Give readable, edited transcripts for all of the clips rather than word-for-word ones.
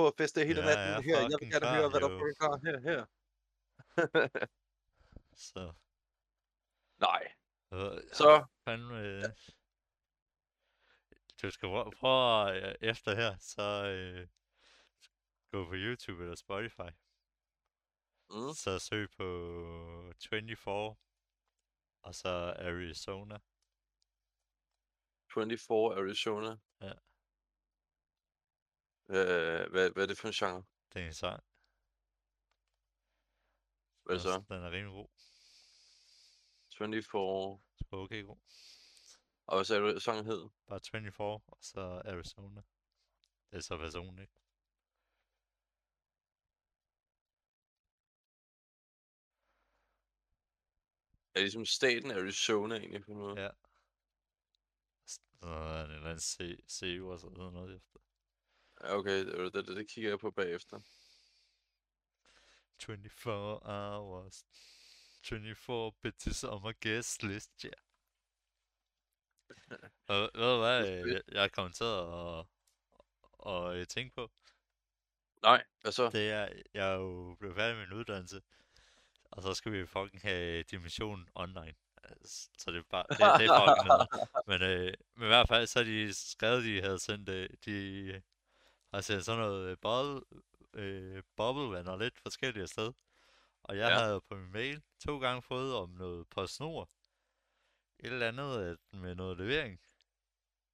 på at feste hele natten her. Jeg vil gerne høre, hvad der foregår her. Så. Nej. Så. Fandme. Du skal prøve efter her, så gå på YouTube eller Spotify. Mm. Så søg på 24, og så Arizona. 24 Arizona? Ja. Hvad er det for en genre? Det er en sang. Hvad så? Den er rimelig god. 24. Okay, god. Og hvad sagde du, sangen hed? Bare 24, og så Arizona. Det er så versionen, ikke? Er det ligesom staten Arizona egentlig på noget? Ja. Nå, er en eller anden CEO og sådan noget efter. Okay, det kigger jeg på bagefter. 24 hours. 24 bitches on my guest list, yeah. Og ved du hvad, jeg har kommenteret og tænkt på? Nej, hvad så? Det er, jeg er jo blevet færdig med min uddannelse. Og så skal vi fucking have dimensionen online. Så det er bare, det er fucking noget. Men i hvert fald, så har de skrevet, de havde sendt, de har sendt sådan noget boblevand og lidt forskellige sted. Og jeg havde på min mail 2 gange fået om noget PostNord. Et eller andet med noget levering,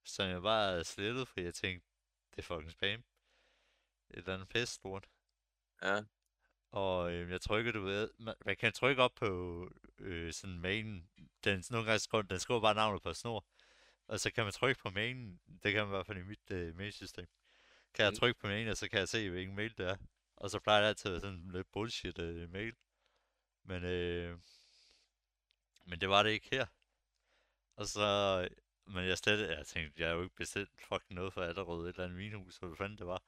som jeg bare havde slettet, fordi jeg tænkte, det er fucking spam. Et eller andet pest lort. Ja. Og jeg trykker, du ved, man kan trykke op på sådan mailen, nogle gange skriver bare navnet på snor, og så kan man trykke på mailen, det kan man i hvert fald i mit mailsystem. Kan jeg trykke på mailen, og så kan jeg se, hvilken mail det er, og så plejer det altid at være sådan lidt bullshit mail. Men det var det ikke her. Og så, men jeg tænkte, jeg har jo ikke bestilt fucking noget for Allerød, et eller andet vinhus, hvor fanden det var.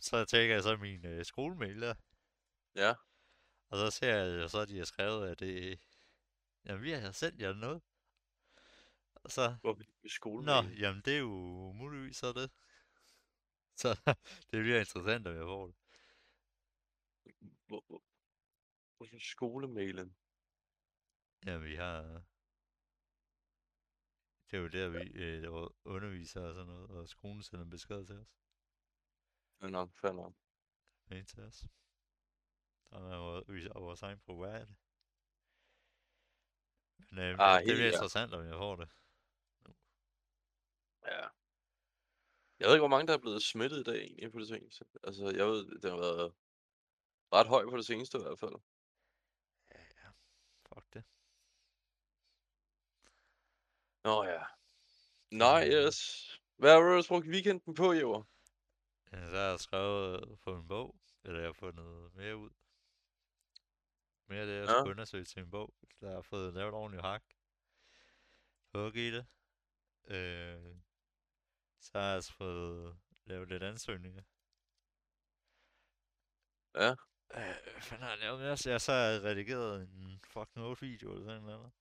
Så tjekker jeg så min skolemail der. Ja. Og så ser jeg så, at de har skrevet, at det... Jamen, vi har sendt jer noget. Og så... Hvor vi skolemail? Nå, jamen det er jo muligvis så det. Så det bliver interessant, at jeg får det. Hvor er skolemailen? Ja, vi har... Det er jo der, vi underviser og sådan noget, og skolen sender en besked til os. Det er nok fandme om. En til os. Der er vores egen på, hvad er det? Men det bliver interessant, om jeg får det. Ja. Jeg ved ikke, hvor mange, der er blevet smittet i dag egentlig på det seneste. Altså, jeg ved, det har været ret høj på det seneste i hvert fald. Ja. Fuck det. Nå ja. Nej, yes. Hvad har du ellers brugt weekenden på, Jørgen? Ja, så har jeg skrevet på en bog, eller jeg har fundet mere ud. Mere af det, jeg skulle undersøge til en bog, der har fået lavet ordentligt hug i det. Så har jeg fået lavet lidt ansøgninger. Ja. Hvad fanden har jeg lavet mere? Så har jeg redigeret en fucking old video eller sådan noget.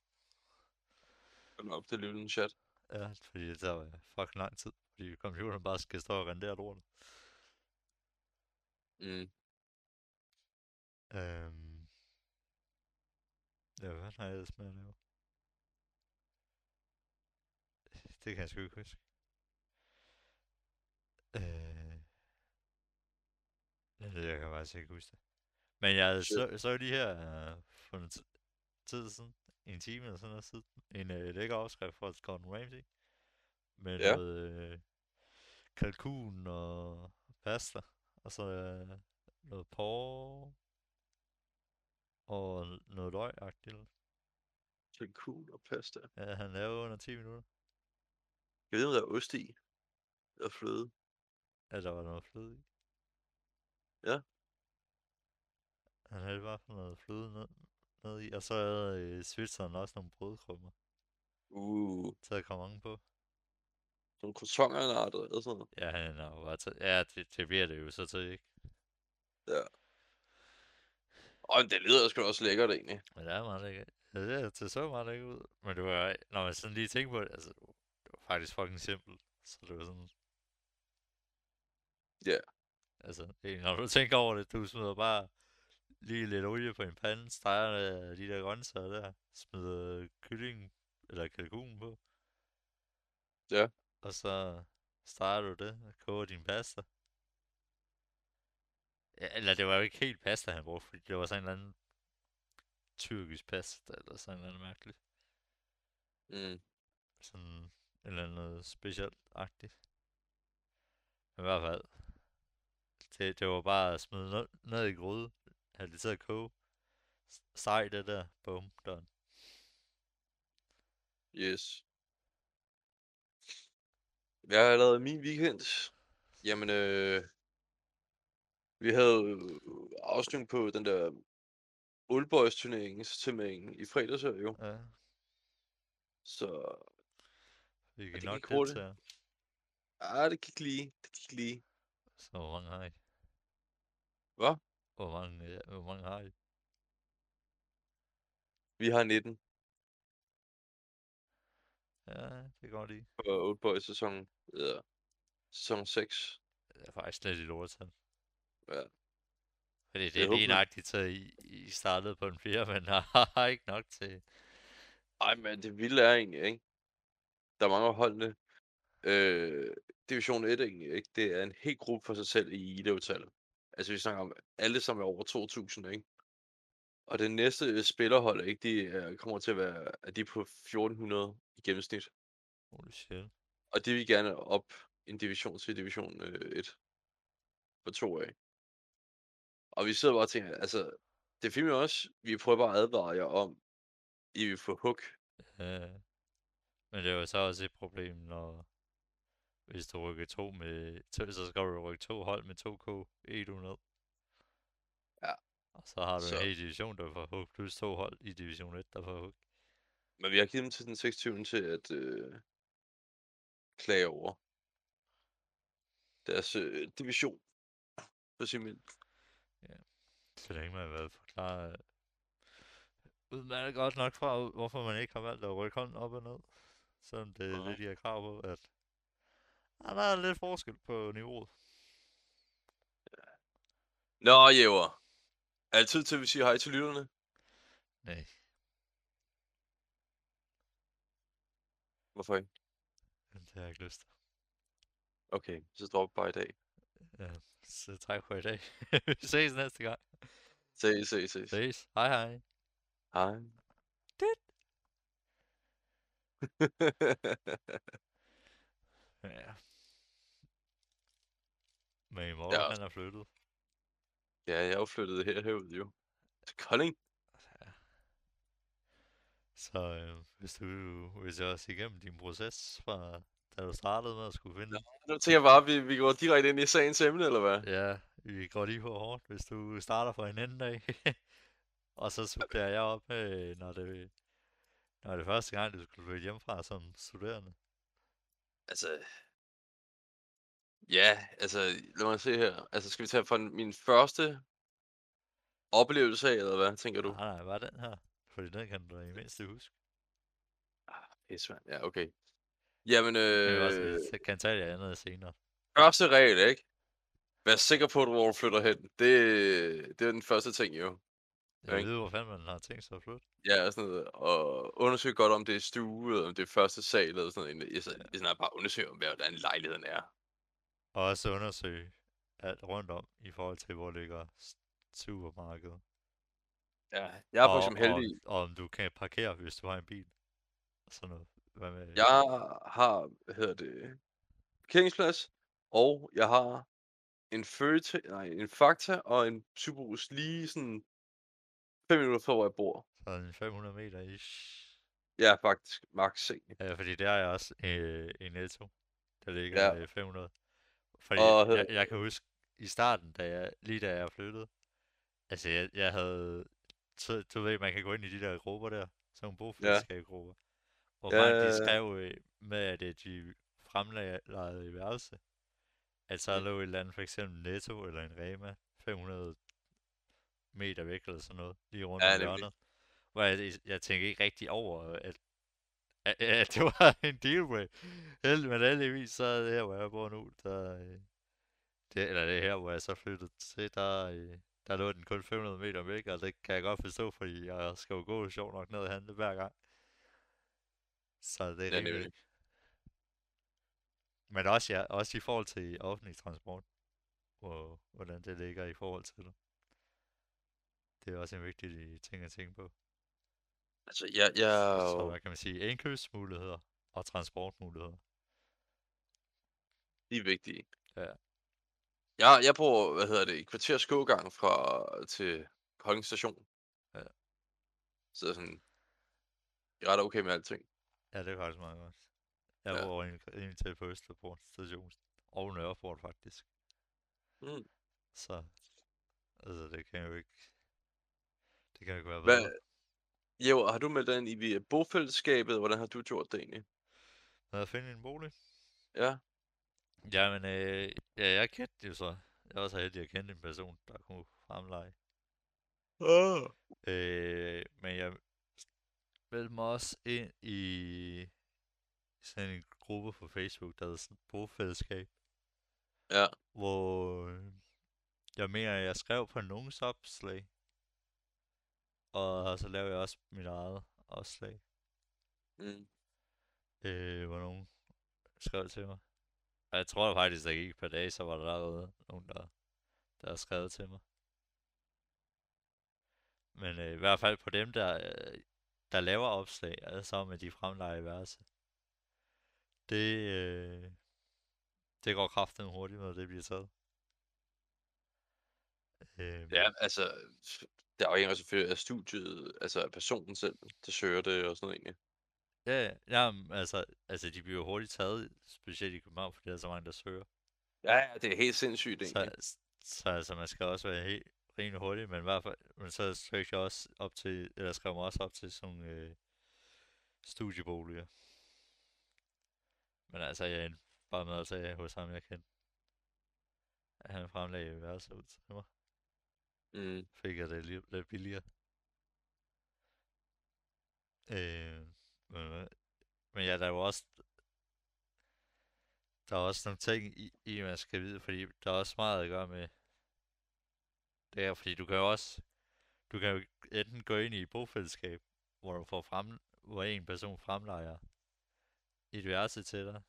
Den op til lyden chat. Ja, fordi det tager fucking lang tid, fordi computeren bare skal stå og rendere lortet. Ja, hvad har jeg ellers med at lave? Det kan jeg sgu ikke huske. Jeg kan faktisk ikke huske det. Men jeg så lige her for en tid siden, en time eller sådan noget siden, en lækker opskrift fra Gordon Ramsay. Med noget kalkun og pasta, og så noget porre og noget løg-agtigt. Kalkun og pasta? Ja, han lavede under 10 minutter. Jeg ved, om der er ost i, og fløde. Ja, der var noget fløde i. Ja. Han havde bare fået noget fløde ned i, og så havde svitseren også nogle brødkrummer. Så der kom mange på. Nogle croissanter eller artet eller sådan noget. Ja, han har jo bare det bliver det jo så til, ikke? Ja. Men det lyder sgu også lækkert egentlig. Men det er meget lækkert. Ja, det så meget lækkert ud. Men det var, når man sådan lige tænker på det, altså, det var faktisk fucking simpelt. Så det var sådan... Ja. Altså, når du tænker over det, du smider bare lige lidt olie på en pande, steger de der grøntsager der, smider kyllingen eller kalkunen på. Ja. Og så steger du det og koger din pasta. Ja, eller det var jo ikke helt pasta, han brugte, fordi det var sådan en eller anden tyrkisk pasta, eller sådan en eller anden mærkeligt. Mm. Sådan en eller anden specielt-agtigt. I hvert fald. Det var bare at smide ned i gryde, have det til at koge, steg det der, bum, done. Yes. Jeg har lavet min weekend. Jamen, vi havde afslutning på den der Old Boys turnering i fredags her, jo. Ja. Så... det gik nok hurtigt. Ja, det gik lige. Så hvor mange har I? Hvad? Hvor mange har I? Vi har 19. Ja, det går lige. Og Old Boys sæson... ja. Sæson 6. Det er faktisk lidt i lortet. Ja. Fordi det er lige nøjagtigt, så I startede på en 4, men har ikke nok til... Ej, men det vilde er egentlig, ikke? Der er mange holdene. Division 1 egentlig, ikke? Det er en hel gruppe for sig selv i elevtallet. Altså, vi snakker om alle, som er over 2.000, ikke? Og det næste spillerhold, ikke? De kommer til at være, at de er på 1.400 i gennemsnit. Holy shit. Og de vil gerne op en division til division 1. På 2 af. Og vi sidder bare og tænker, altså, det filmer også, vi prøver bare at advare jer om, I vil få hook. Ja. Men det er jo så også et problem, når... hvis du rykker 2 med... så skal du rykke 2 hold med 2K, ikke du ned. Ja. Og så har du så... en division, der får hook, plus 2 hold i division 1, der får hook. Men vi har givet dem til den 26. til at... klage over deres division. På simpelthen. Ja. Så længe man har været forklaret... udmærket godt nok fra, hvorfor man ikke har valgt at rykke hånden op og ned. Selvom det er lidt, de har krav på, at... der er lidt forskel på niveauet. Ja. Nå, Jæver. Altid til vi siger hej til lytterne? Nej. Hvorfor ikke? Det har jeg ikke lyst til. Okay, så dropper bare i dag. Ja, så tak for i dag. Vi ses næste gang. Ses. Hej. Hej. Det. Ja. Men i morgen, han er flyttet. Ja, jeg er jo flyttet herude jo. Til Kolding. Ja. Så hvis jeg også igennem din proces fra da du startede med at skulle finde... ja, nu tænker jeg bare, vi går direkte ind i sagens emne, eller hvad? Ja, vi går lige på hårdt, hvis du starter for en anden dag. Og så supplerer jeg op med, når det første gang, du skulle flytte hjemmefra som studerende. Altså... ja, altså, lad mig se her. Altså, skal vi tage fra min første oplevelse af, eller hvad, tænker du? Nej, bare den her. Fordi den kan du da i mindste huske. Pisse, mand. Ja, okay. Jamen, jeg kan tage det andet senere. Første regel, ikke? Vær sikker på, hvor du flytter hen. Det er den første ting, jo. Jeg ved, hvor fanden man har tænkt sig at flytte. Ja, og sådan noget. Og undersøg godt, om det er stue, eller om det er første sal, eller sådan noget. Jeg bare undersøg, hvordan lejligheden er. Og også undersøg alt rundt om, i forhold til, hvor ligger supermarkedet. Ja, jeg er for eksempel heldig. Og om du kan parkere, hvis du har en bil. Sådan noget. Hvad med... jeg har, parkeringsplads, og jeg har en Fakta og en Superbus lige sådan 5 minutter fra, hvor jeg bor. Sådan 500 meter ish. Ja, faktisk. Max. Ja, fordi der er også en Netto, der ligger 500. Fordi jeg kan huske i starten, da jeg flyttede, altså jeg havde, du ved, man kan gå ind i de der grupper der, sådan nogle bofællesskabsgrupper, hvor mange de skrev med, at de fremlejede i værelse, at så lå et eller andet, for eksempel Netto eller en Rema, 500 meter væk eller sådan noget, lige rundt om hjørnet, hvor jeg tænkte ikke rigtig over, at det var en dealway. Men heldigvis, så er det her, hvor jeg bor nu, der, det her, hvor jeg så flyttede til, der lå den kun 500 meter væk, og det kan jeg godt forstå, fordi jeg skal jo gå sjovt nok ned og handle hver gang. Så det er nemlig. Men også, ja, også i forhold til offentlig transport, og hvordan det ligger i forhold til det. Det er også en vigtig ting at tænke på. Altså, så hvad kan man sige, indkøbsmuligheder og transportmuligheder. De er vigtige. Ja. Jeg bor, et kvarters gågang til Kongens Station. Ja. Så sådan, jeg er ret okay med alting. Ja, det er faktisk meget godt. Jeg bor egentlig til på Østerport Station, og Nørreport faktisk. Mm. Så, det kan jo ikke... Det kan jo ikke være bedre. Jo, og har du meldt dig ind i bofællesskabet? Hvordan har du gjort det egentlig? Har jeg fundet en bolig? Ja. Jamen, jeg kendte det jo så. Jeg var så heldig at kende en person, der kunne fremleje. Men jeg meldte mig også ind i sådan en gruppe på Facebook, der hedder sådan et bofællesskab. Ja. Hvor jeg mener, jeg skrev på nogens opslag. Og så laver jeg også mit eget opslag. Mm. Hvor nogen skrev til mig. Og jeg tror faktisk, at der gik et par dage, så var der allerede nogen, der skrev til mig. Men i hvert fald på dem, der laver opslag, altså med de fremlejer værelse. Det går kraftigt hurtigt, når det bliver taget. Der er jo selvfølgelig af studiet, altså af personen selv, der søger det og sådan noget egentlig. Ja, de bliver jo hurtigt taget, specielt i København, fordi der er så mange, der søger. Ja, det er helt sindssygt egentlig. Så man skal også være helt rimelig hurtig, men så søgte jeg også op til, eller skrev mig også op til sådan nogle studieboliger. Men altså, jeg endte bare med at tage hos ham, jeg kendte. Han fremlagde værelser ud til mig. Mm. Fik jeg det lidt billigere. Men ja, der er også nogle ting i man skal vide, fordi der er også meget at gøre med det her, fordi du kan jo enten gå ind i et bofællesskab, hvor en person fremlejer et værelse til dig,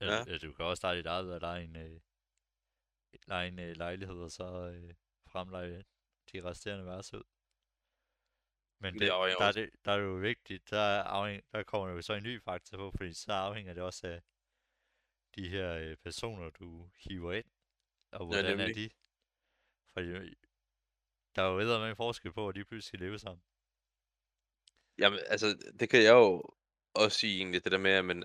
eller du kan også starte dit eget og leje en lejlighed og så fremleje de resterende værelser ud. Men der er det jo vigtigt, der kommer jo så en ny faktor på, fordi så afhænger det også af de her personer, du hiver ind, og hvordan er de? Fordi der er jo eddermame forskel på, at de pludselig lever sammen. Jamen, det kan jeg jo også sige egentlig, det der med, men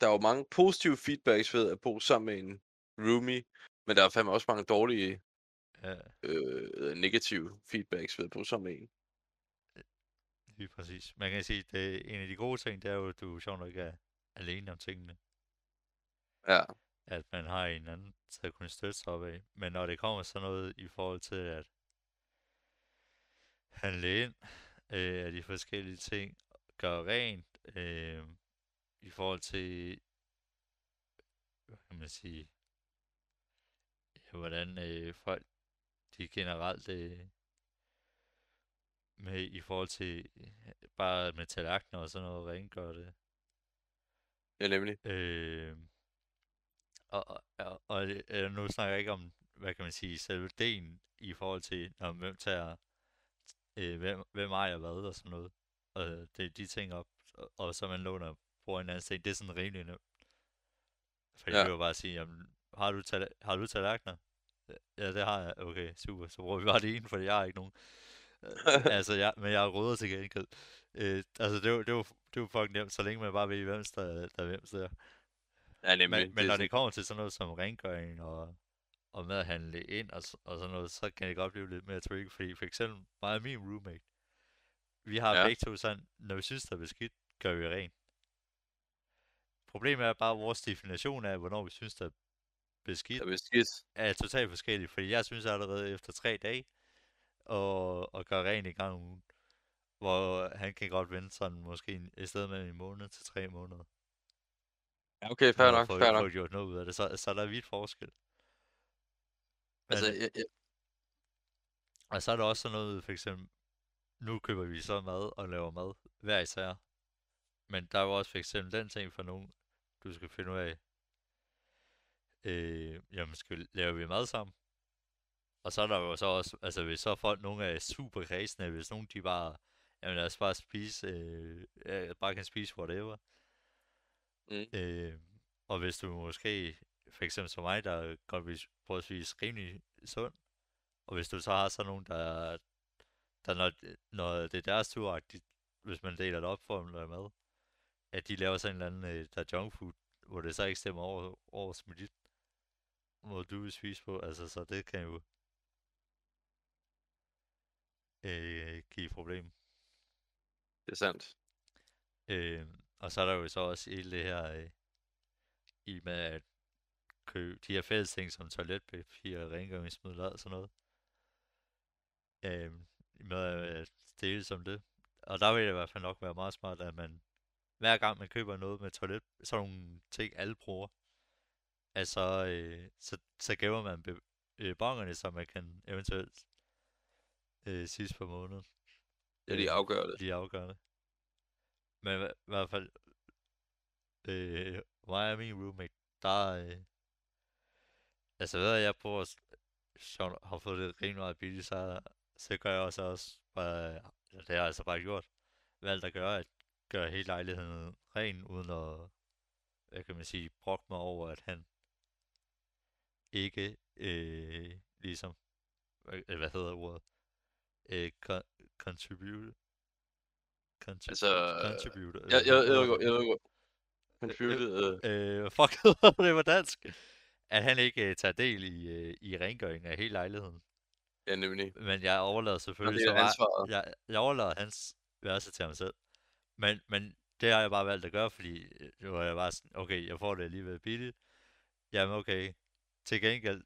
der er jo mange positive feedbacks ved at bo sammen med en roomie, men der er fandme også mange dårlige negative feedbacks ved at bruge sammen med en. Lige præcis. Man kan sige, at en af de gode ting, det er jo, at du sjovt nok er alene om tingene. Ja. At man har en anden til at kunne støtte sig op af. Men når det kommer sådan noget i forhold til at handle ind af de forskellige ting, gøre rent i forhold til, hvad kan man sige, hvordan folk de generelt med i forhold til bare med tallerkener og sådan noget rengør det. Ja, nemlig. Og nu snakker jeg ikke om, hvad kan man sige, selve delen i forhold til, hvem tager, hvem ejer hvad og sådan noget. Og det er de ting op, og så man låner og bruger en anden ting, det er sådan rimelig nemt. For jeg vil jo bare sige, jamen, har du tallerkener? Ja, det har jeg. Okay, super. Så bruger vi bare det ene, for jeg har ikke nogen. Men jeg har rødder til gengæld. Det var fucking nemt, så længe man bare ved, hvem der hvem der. Ja, nemlig. Men når det kommer til sådan noget som rengøring og med at handle ind og sådan noget, så kan det godt blive lidt mere tricky, fordi for eksempel mig og min roommate, vi har begge to sådan, når vi synes, der er beskidt, gør vi rent. Problemet er bare, vores definition af, hvornår vi synes, der er beskidt er totalt forskelligt, fordi jeg synes allerede efter 3 dage og gøre rent en gang om ugen, hvor han kan godt vente sådan måske et sted mellem 1 måned til 3 måneder. Ja, okay, fair nok, fair nok. Gjort noget ud af det, så er der vidt forskel. Altså, og så er der også sådan noget, for eksempel, nu køber vi så mad og laver mad hver især. Men der er jo også for eksempel den ting for nogen, du skal finde ud af. Jamen, laver vi mad sammen? Og så er der jo så også, altså hvis så folk, nogle er super kredsende, hvis nogen de bare, jamen lad os bare spise, bare kan spise whatever. Og hvis du måske, for eksempel som mig, der godt vil prøve at spise rimelig sund, og hvis du så har sådan nogen, der når det er deres turagtigt, hvis man deler det op for dem, der er mad, at de laver sådan en eller anden, der junk food, hvor det så ikke stemmer over med dit, hvor du vil spise på, altså så det kan jo give problem. Det er sandt. Og så er der jo så også hele det her i med at købe de her fælles ting som toiletpapir, rengøringsmidler og sådan noget. Med at dele som det. Og der vil det i hvert fald nok være meget smart, at man hver gang man køber noget med toilet, sådan nogle ting alle bruger, altså så gemmer man bongerne, så man kan eventuelt sidst på måneden. Ja, de afgør det. Men i hvert fald, mig og min roommate, der altså ved jeg prøver at har fået det rimelig meget billigt, så gør jeg også bare, det har jeg altså bare gjort, valgt at gøre hele lejligheden ren, uden at, hvad kan man sige, brokke mig over, at han ikke, ligesom, hvad hedder ordet, contribute. Fuck, det var dansk. At han ikke tager del i rengøringen af hele lejligheden. Ja, nemlig. Men jeg overlader selvfølgelig jeg overlader hans værelse til ham selv. Men det har jeg bare valgt at gøre, fordi nu var jeg bare sådan, okay, jeg får det alligevel billigt. Jamen okay, til gengæld,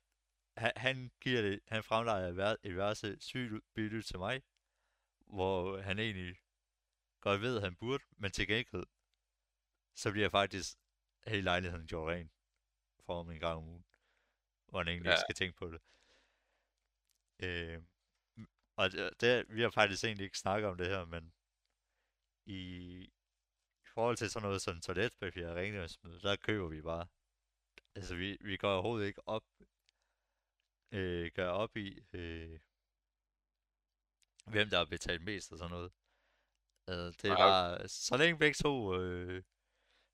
han fremlejer et værelse sygt billigt til mig, hvor han egentlig godt ved, at han burde, men til gengæld, så bliver faktisk hele lejligheden gjort ren for ham en gang om ugen, hvor han egentlig ikke skal tænke på det. Og det, vi har faktisk egentlig ikke snakket om det her, men i forhold til sådan noget som toiletpapir og rengøringsmiddel, der køber vi bare. Altså vi går overhovedet ikke op i, hvem der har betalt mest og sådan noget. Det er bare, så længe begge to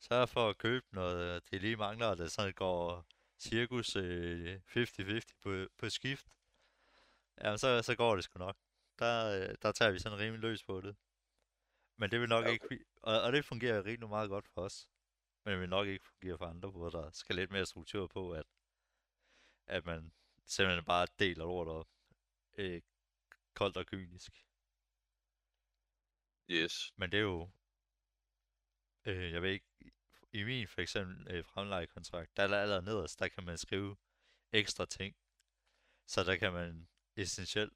sørger for at købe noget, det lige mangler, og det sådan går cirkus 50-50 på skift, jamen så går det sgu nok. Der tager vi sådan rimelig løs på det. Men det vil nok ikke, og det fungerer rigtig meget godt for os, men det vil nok ikke fungere for andre, hvor der skal lidt mere struktur på, at man simpelthen bare deler lort op, koldt og kynisk. Yes. Men det er jo, jeg ved ikke, i min for eksempel fremlejekontrakt, der er allerede nederst, der kan man skrive ekstra ting, så der kan man essentielt,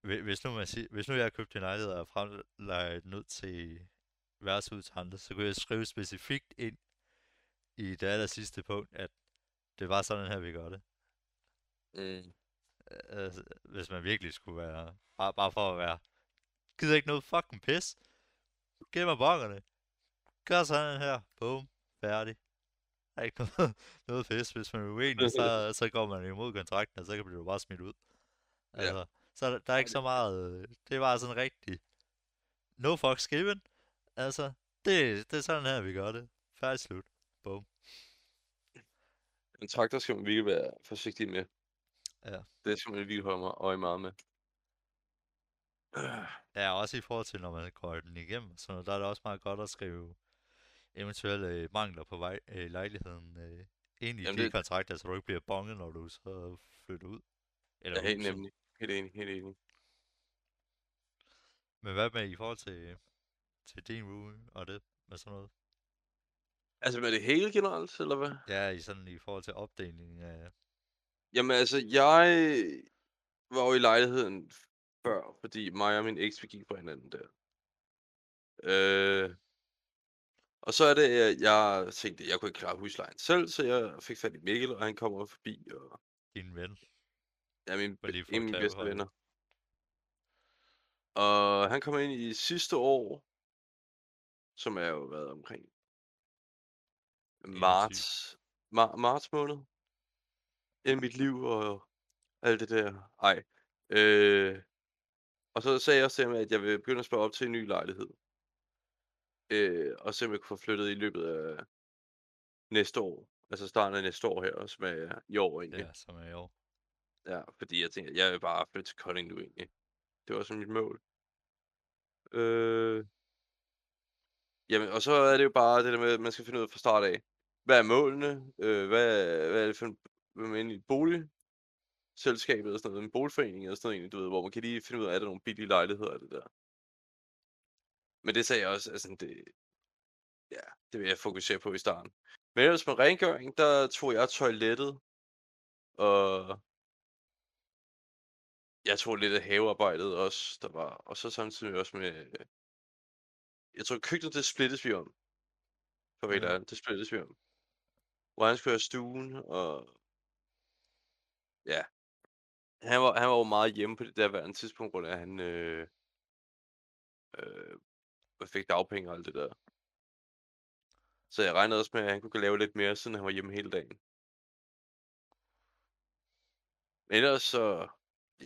hvis nu jeg har købt en lejlighed og fremlejet ned til værtshus til andre, så kunne jeg skrive specifikt ind i det aller sidste punkt, at det var sådan her, vi gør det. Altså, hvis man virkelig skulle være, bare for at være, gider ikke noget fucking pis, giv mig bongerne, gør sådan her, boom, færdig. Der er ikke noget pis, hvis man er uenig, så går man imod kontrakten, og så kan man jo bare smidt ud. Altså, ja. Så der er ikke så meget, det var sådan rigtig, no fucks given, altså, det er sådan her, vi gør det, færdig slut, boom. Kontrakter skal man virkelig være forsigtig med. Ja. Det skal man virkelig holde øje meget med. Ja, også i forhold til, når man går den igennem, så der er det også meget godt at skrive eventuelle mangler på lejligheden ind i de kontrakter, så du ikke bliver bonget, når du så flytter ud. Eller ja, helt enig. Men hvad med i forhold til din room og det med sådan noget? Altså med det hele generelt, eller hvad? Ja, i forhold til opdelingen af... Jamen altså, jeg var jo i lejligheden før, fordi mig og min eks, vi gik på hinanden der. Og så er det, at jeg tænkte, at jeg kunne ikke klare huslejen selv, så jeg fik fat i Mikkel, og han kommer forbi. Og... Din ven. Ja, min bedste venner. Og han kom ind i sidste år, som er jo været omkring marts måned. I mit liv og alt det der. Ej. Og så sagde jeg også til ham, at jeg vil begynde at spørge op til en ny lejlighed. Og simpelthen kunne få flyttet i løbet af næste år. Altså starten af næste år her, som er i år egentlig. Ja, som er i år. Ja, fordi jeg tænkte, at jeg vil bare flytte til Kolding nu egentlig. Det var sådan mit mål. Jamen, og så er det jo bare det der med, at man skal finde ud af fra start af. Hvad er målene? Hvad er det for en boligselskab eller sådan noget? En boligforening eller sådan noget, du ved, hvor man kan lige finde ud af, er der nogle billige lejligheder af det der. Men det sagde jeg også, altså det... Ja, det vil jeg fokusere på i starten. Men ellers med rengøring, der tog jeg toilettet. Og... Jeg tror lidt af havearbejdet også, der var, og så samtidig også med, jeg tror køkkenet, det splittes vi om, det splittes vi om, hvor han skulle have stuen, og ja, han var jo meget hjemme på det derværende tidspunkt, hvor han fik dagpenge og alt det der, så jeg regnede også med, at han kunne lave lidt mere, siden han var hjemme hele dagen. Ellers så,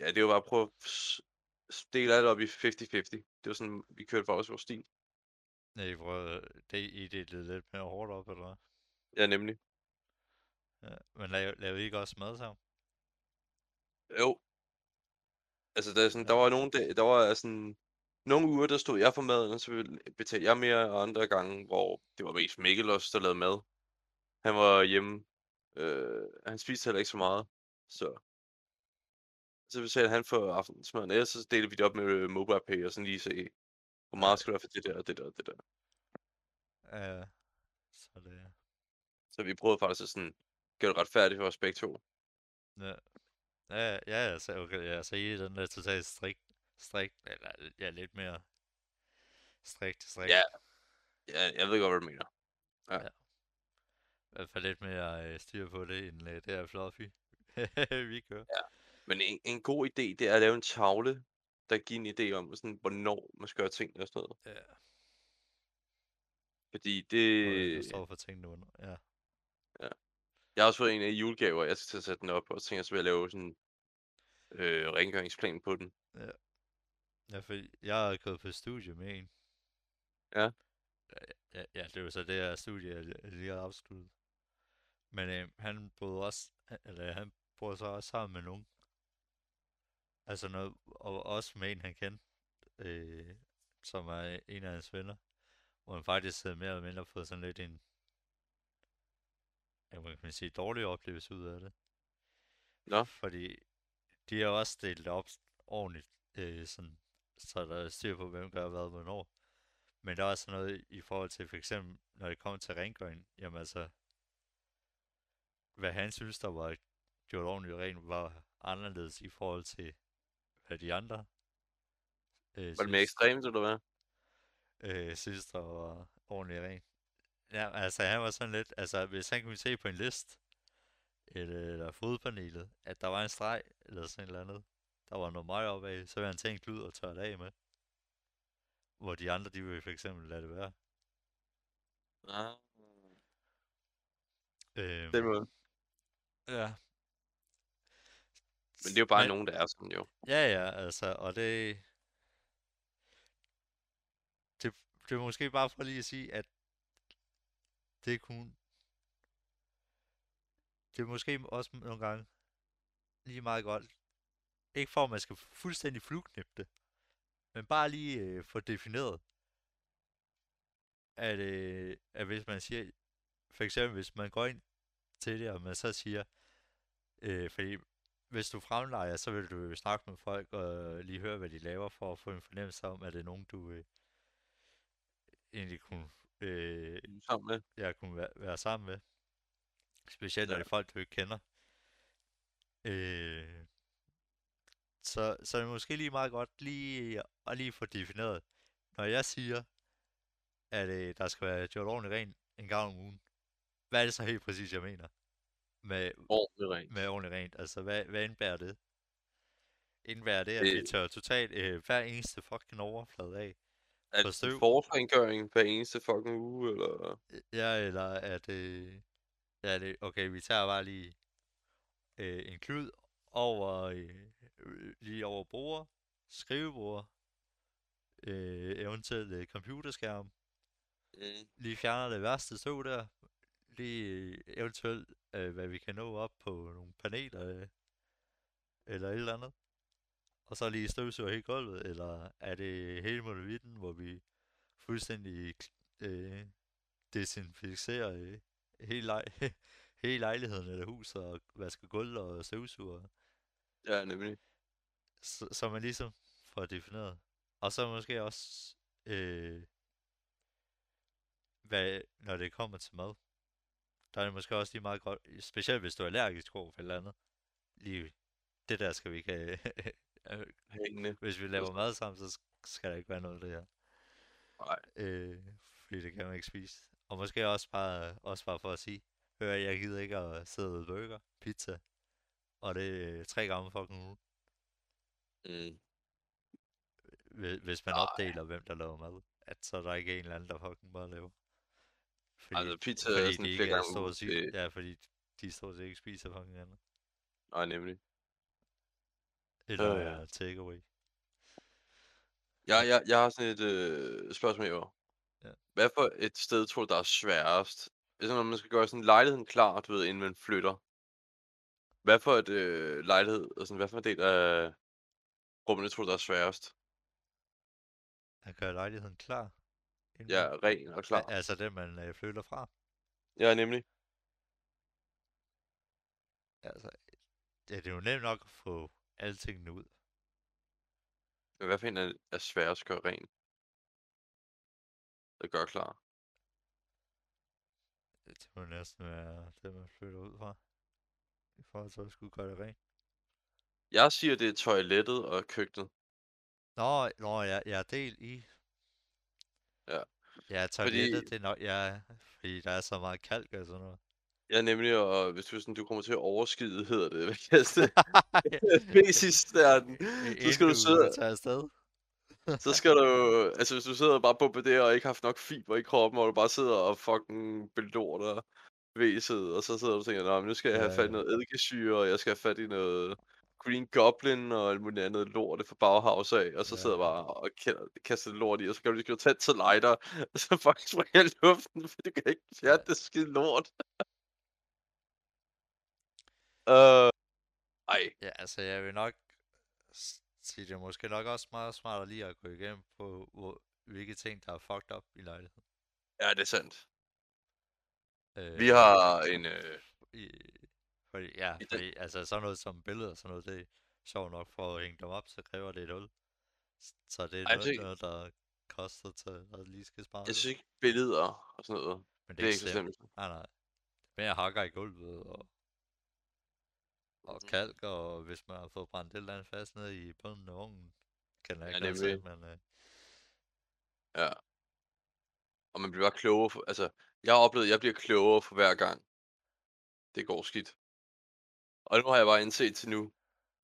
ja, det var bare at prøve at dele alt op i 50-50. Det var sådan, vi kørte faktisk vores stil. Ja, I delede lidt mere hårdt op, eller hvad? Ja, nemlig. Ja, men lavede I ikke også mad sammen? Jo. Altså, der, sådan, ja. der var nogle uger, der stod jeg for maden, og så betalte jeg mere, og andre gange, hvor det var mest Mikkel også, der lavede mad. Han var hjemme. Han spiste heller ikke så meget, så... Så betalte han for aftensmaden, og så delte vi det op med MobilePay og sådan lige se, hvor meget skal du have for det der og det der og det der. Ja, så det. Så vi prøvede faktisk at sådan gøre det retfærdigt for os begge to. Ja, ja, så okay, ja, så I er den der totalt strikt, eller ja, lidt mere strikt. Ja, jeg ved godt, hvad du mener. Ja. Ja. I hvert fald lidt mere styr på det, end det her fluffy, vi kører. Ja. Men en god idé, det er at lave en tavle, der giver en idé om, sådan, hvornår man skal gøre tingene og sådan noget. Ja. Yeah. Fordi det... Du står for tingene under, ja. Ja. Jeg har også fået en af julegaver, jeg skal til at sætte den op, og så tænker jeg, så vil jeg lave sådan en rengøringsplan på den. Ja. Ja, for jeg har gået på studie med en. Ja? Ja, det var så det her studie, jeg lige har afsluttet. Men han bor så også sammen med nogen. Altså noget, og også med en, han kendte, som er en af hans venner, hvor han faktisk havde mere eller mindre fået sådan lidt en, kan man sige, dårlig oplevelse ud af det. Nå. Fordi de har også delt op ordentligt, sådan, så der er styr på, hvem gør hvad, hvornår. Men der er også noget i forhold til, for eksempel, når det kommer til rengøring, jamen altså, hvad han synes, der var gjort ordentligt rent, var anderledes i forhold til af de andre. Var det mere ekstremt, eller hvad? Synes, der var ordentligt rent. Ja, altså han var sådan lidt, altså hvis han kunne se på en liste, eller fodpanelet, at der var en streg, eller sådan et eller andet, der var noget meget opad, så ville han tage en klud og tørre det af med. Hvor de andre, de ville for eksempel lade det være. Ah. Den måde. Ja. Men det er jo bare nogen, der er sådan jo. Ja, altså, og det er måske bare for lige at sige, at det er måske også nogle gange lige meget godt. Ikke for, at man skal fuldstændig flueknippe det, men bare lige få defineret, at hvis man siger, for eksempel hvis man går ind til det, og man så siger, fordi hvis du fremlejer, så vil du snakke med folk og lige høre, hvad de laver, for at få en fornemmelse om, at det er nogen, du egentlig kunne, sammen med. Ja, kunne være sammen med. Specielt når det er folk, du ikke kender. Så er det måske lige meget godt lige at få defineret. Når jeg siger, at der skal være gjort ordentligt rent en gang om ugen. Hvad er det så helt præcis, jeg mener? Med ordentligt rent. Med ordentligt rent. Altså, hvad indbærer det? Indbærer det, at vi tør totalt hver eneste fucking overflade af? Er det forrengøring hver eneste fucking uge, eller? Ja, eller at... ja, det, okay, vi tager bare lige en klud over... lige over bordet, skrivebord, eventuelt computerskærm. Lige fjerner det værste støv der. Lige eventuelt, hvad vi kan nå op på nogle paneler, eller et eller andet. Og så lige støvsuger helt gulvet, eller er det hele modevitten, hvor vi fuldstændig desinficerer hele lejligheden eller huset, og vasker gulvet og støvsuger. Ja, nemlig. Så man ligesom får defineret. Og så måske også, hvad, når det kommer til mad, der er det måske også lige meget godt, specielt hvis du er allergisk over for et eller andet, lige det der skal vi ikke have. Hvis vi laver mad sammen, så skal der ikke være noget af det her. Nej. Fordi det kan man ikke spise. Og måske også bare for at sige, hør, jeg gider ikke at sidde ved burger, pizza, og det 3 gange fucking uge. Hvis man opdeler, hvem der laver mad, at så er der ikke en eller anden, der fucking bare laver. Altså pizza er sådan flere gange uge. Ja, fordi de stort set ikke spiser fucking andet. Nej, nemlig. Eller takeaway. Jeg har sådan et spørgsmål over. Ja. Hvad for et sted tror du, der er sværest? Altså når man skal gøre sådan lejligheden klar, du ved, inden man flytter. Hvad for et lejlighed, og sådan, hvad for en del af rummene tror du, der er sværest? At gøre lejligheden klar? Ja, ren og klar. Altså det, man flytter fra? Ja, nemlig. Altså, det er jo nemt nok at få alle tingene ud. Hvad for en er sværest at gøre ren? Det gør klar. Det må næsten være det, man flytter ud fra. I forhold til at skulle gøre det rent. Jeg siger, det er toilettet og køkkenet. Nå, jeg er del i. Ja. Ja, toilettet, fordi... det er nok, ja, fordi der er så meget kalk og sådan noget. Ja, nemlig, og hvis du sådan, du kommer til at overskide, hedder det, hvad kæste? Basisstærten. Så skal du sidde... Så skal du... Altså, hvis du sidder og bare bombarderer og ikke har haft nok fiber i kroppen, og du bare sidder og fucking belorter væset, og så sidder du og tænker, nej, men nu skal jeg have fat i noget eddikesyre, og jeg skal have fat i noget Green Goblin, og alt muligt andet lort for Bauhaus af, og så sidder bare og kaster det lort i, og så kan du lige tage til lighter, og så fucking springer i luften, for du kan ikke fjerne det skide lort. Ej. Ja, altså jeg vil nok sige, det er måske nok også meget smartere lige at gå igennem på, hvilke ting, der er fucked up i lejligheden. Ja, det er sandt. Vi har en... Fordi, altså sådan noget som billeder og sådan noget, det er sjovt nok for at hænge dem op, så kræver det et hul. Så det er noget, der koster til at lige skal spare. Jeg synes ikke billeder og sådan noget. Men det er ikke simpelt. Nej. Men jeg hakker i gulvet og kalk, og hvis man har fået brændt et eller andet fast ned i bunden af ovnen, kan jeg ikke se, men... Ja. Og man bliver bare klogere for... Altså, jeg har oplevet, at jeg bliver klogere for hver gang. Det går skidt. Og nu har jeg bare indset til nu,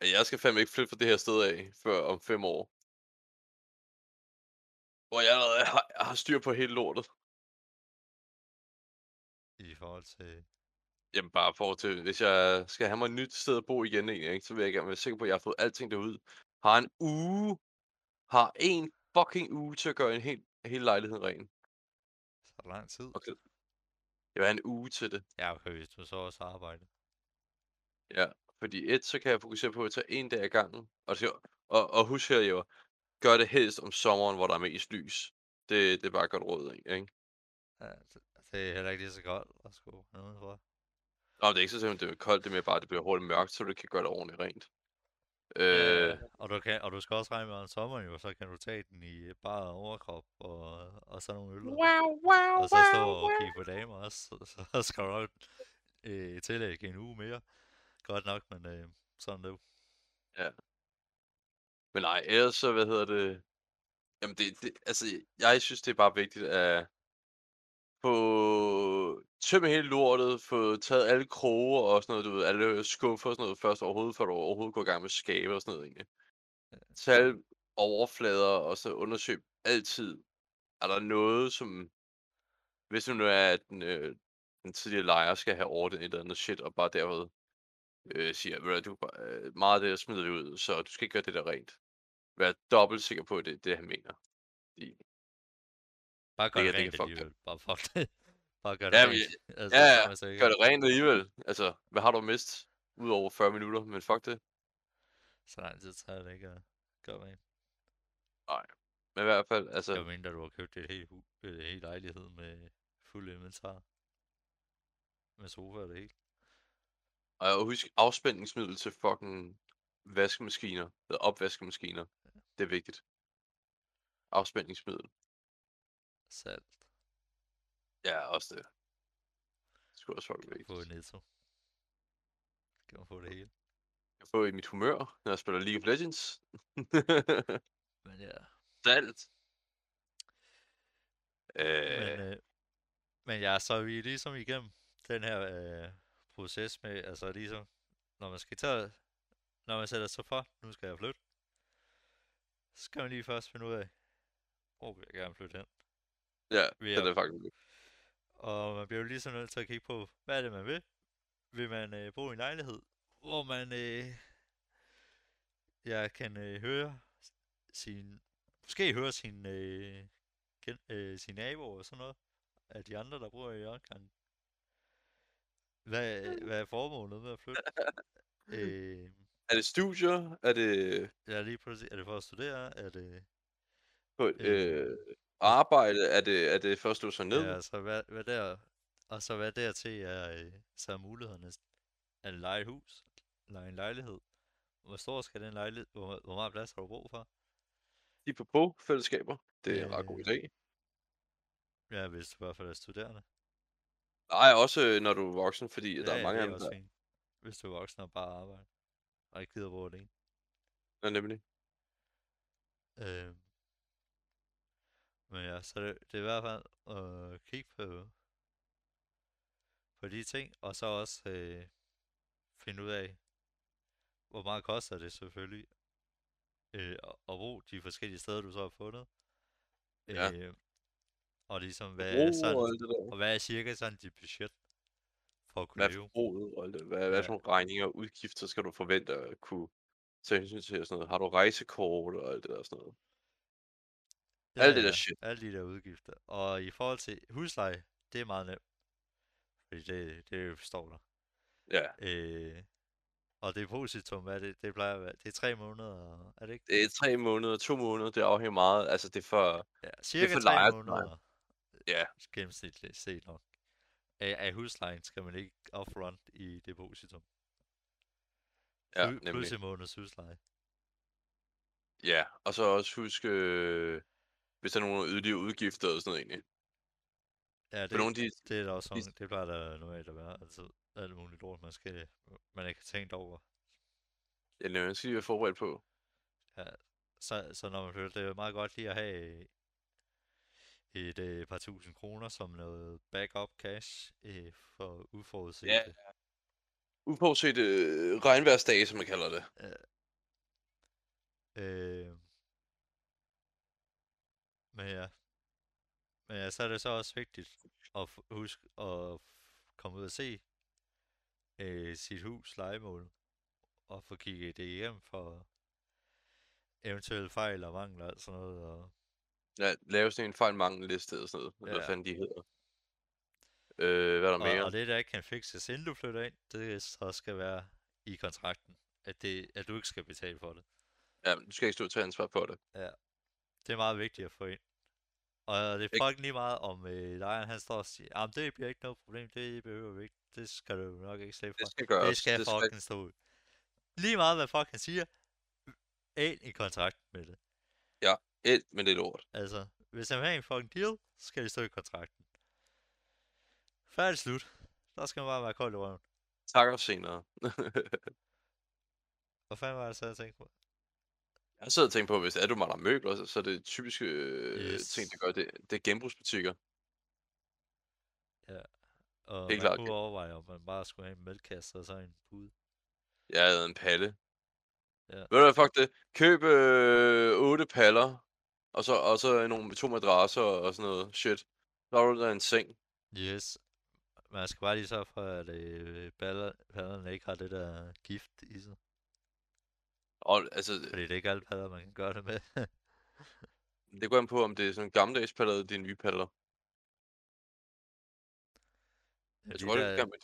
at jeg skal fandme ikke flytte fra det her sted af, før om 5 år. Hvor jeg har styr på hele lortet. I forhold til... Jamen bare for til, hvis jeg skal have mig et nyt sted at bo igen, ikke, så vil jeg gerne være sikker på, at jeg har fået alting derud. Har en fucking uge til at gøre en hele lejligheden ren. Så er det lang tid. Okay. Jeg vil have en uge til det. Ja, okay, hvis du så også arbejder. Ja, fordi så kan jeg fokusere på at tage en dag ad gangen. Og husk her jo, gør det helst om sommeren, hvor der er mest lys. Det er bare godt råd, ikke? Ja, det er heller ikke lige så godt at skulle noget for. Nå, det er ikke så simpelthen, det er koldt, det er mere bare, at det bliver hurtigt mørkt, så du kan gøre det ordentligt rent. Og du skal også regne med om sommeren jo, så kan du tage den i bare overkrop og sådan nogle øl. Og så stå og kigge på damer også, så skal du nok tillægge en uge mere. Godt nok, men sådan det. Ja. Men nej, ellers så, jamen jeg synes, det er bare vigtigt, at på tømme hele lortet, få taget alle kroge og sådan noget, du ved, alle skuffer og sådan noget først overhovedet, før du overhovedet går i gang med skabe og sådan noget egentlig. Tag alle overflader og så undersøg altid, er der noget, som hvis det nu er, at den tidligere lejer skal have ordnet et eller andet shit, og bare derved siger, du meget af det, jeg smider det ud, så du skal ikke gøre det der rent. Vær dobbelt sikker på, at det er det, han mener. Bare gør det rent alligevel. Bare fuck det. Bare gør det rent. Altså, ja, gør det rent alligevel. Altså, hvad har du mist? Udover 40 minutter, men fuck det. Så lang tid tager det ikke at gøre rent. Nej. Men i hvert fald, altså... Jeg mener, du har købt et helt hus, et helt lejlighed med fuld inventar. Med sofa og det hele. Og jeg husker afspændingsmiddel til fucking vaskemaskiner, eller opvaskemaskiner. Det er vigtigt. Afspændingsmiddel. Salt. Ja, også det. Det skulle også fucking vigtigt. Kan man få i Netto. Kan man få det hele. Jeg får i mit humør, når jeg spiller League of Legends. Men ja. Salt. Men ja, så er vi ligesom igennem den her proces med, altså ligesom, når man sætter sig for, nu skal jeg flytte, så skal man lige først finde ud af, hvor vil jeg gerne flytte hen. Ja, det er faktisk. Og man bliver jo ligesom nødt til at kigge på, hvad er det man vil. Vil man bo i en lejlighed, hvor man, jeg kan høre sine naboer og sådan noget, af de andre, der bor i omgang. Hvad er formålet med at flytte? Er det studier? Er det... Ja, lige præcis. Er det for at studere? Er det... arbejde? Er det for at slå sig ned? Ja, altså hvad der... Og så hvad der til er... Så er mulighederne... At leje et hus? Leje en lejlighed? Hvor stor skal den lejlighed... Hvor meget plads har du brug for? De på bofællesskaber. Det er en ret god idé. Ja, hvis du bare er studerende. Nej, også når du er voksen, fordi der er mange andre. Det er også fint. Hvis du er voksen og bare arbejder. Og ikke gider bruge det ene. Ja, nemlig. Men ja, så det er i hvert fald at kigge på de ting. Og så også finde ud af, hvor meget koster det selvfølgelig. Og bruge de forskellige steder, du så har fundet. Ja. Og ligesom, hvad er sådan, og hvad er cirka sådan dit budget for at kunne leve? Hvad for nogle regninger og udgifter skal du forvente at kunne tage hensyn til og sådan noget? Har du rejsekort og alt det der sådan noget? Ja, alt det der shit. Alle de der udgifter. Og i forhold til husleje, det er meget nemt. Fordi det forstår du. Ja. Og depositum, det plejer at være, det er 3 måneder, er det ikke? Det er 3 måneder, 2 måneder, det afhænger meget, altså det er for... Ja, cirka 3 måneder. Ja. Gennemsnitligt set nok. Af huslejen skal man ikke upfront i depositum. Ja, nemlig. Plus en måneds husleje. Ja, og så også husk, hvis der er nogle yderligere udgifter og sådan noget egentlig. Ja, det er da også sådan, det plejer der normalt at være, altså alt muligt ord, man ikke har tænkt over. Ja, det er man skal lige være forberedt på. Ja, så når man flytter, det er meget godt lige at have et par 1000 kroner som noget backup cash for uforudsete. Ja, uforudsete regnværsdage, som man kalder det. Ja. Men ja, så er det så også vigtigt at huske at komme ud og se sit hus lejemål og få kigget det hjem for eventuelle fejl og mangler og sådan noget. Og... Ja, lave sådan en fejl-mangel-liste og sådan noget, ja. Hvad fanden de hedder. Hvad er der mere? Og det der ikke kan fikses inden du flytter ind, det så skal være i kontrakten, at du ikke skal betale for det. Ja, du skal ikke stå og tage ansvar for det. Ja, det er meget vigtigt at få ind. Og det er fucking lige meget om lejeren, han står og siger, jamen det bliver ikke noget problem, det behøver vi ikke, det skal du nok ikke slippe fra. Det skal fucking stå ud. Lige meget hvad fucking siger, ind i kontrakten med det. Ja, ind med det lort. Altså, hvis han vil have en fucking deal, så skal det stå i kontrakten. Færdig slut. Der skal man bare være kold i røven. Tak og senere. Hvad fanden var det så, jeg tænkte på? Jeg sidder og tænker på, hvis du mangler møbler, så er det typiske ting, der gør det. Det er genbrugsbutikker. Ja. Og det er man klart, kunne overveje, om man bare skulle have en mælkekasse og så en pude. Jeg havde en palle. Ja. Ved du hvad, fuck det. Køb 8 paller, og så nogle 2 madrasser og sådan noget shit. Så har du der en seng. Yes. Man skal bare lige sørge for, at pallerne ikke har det der gift i sig. Og, altså, fordi det er ikke alle paller, man kan gøre det med. Det går an på, om det er sådan en gammeldags paller, eller det er nye paller. Jeg tror,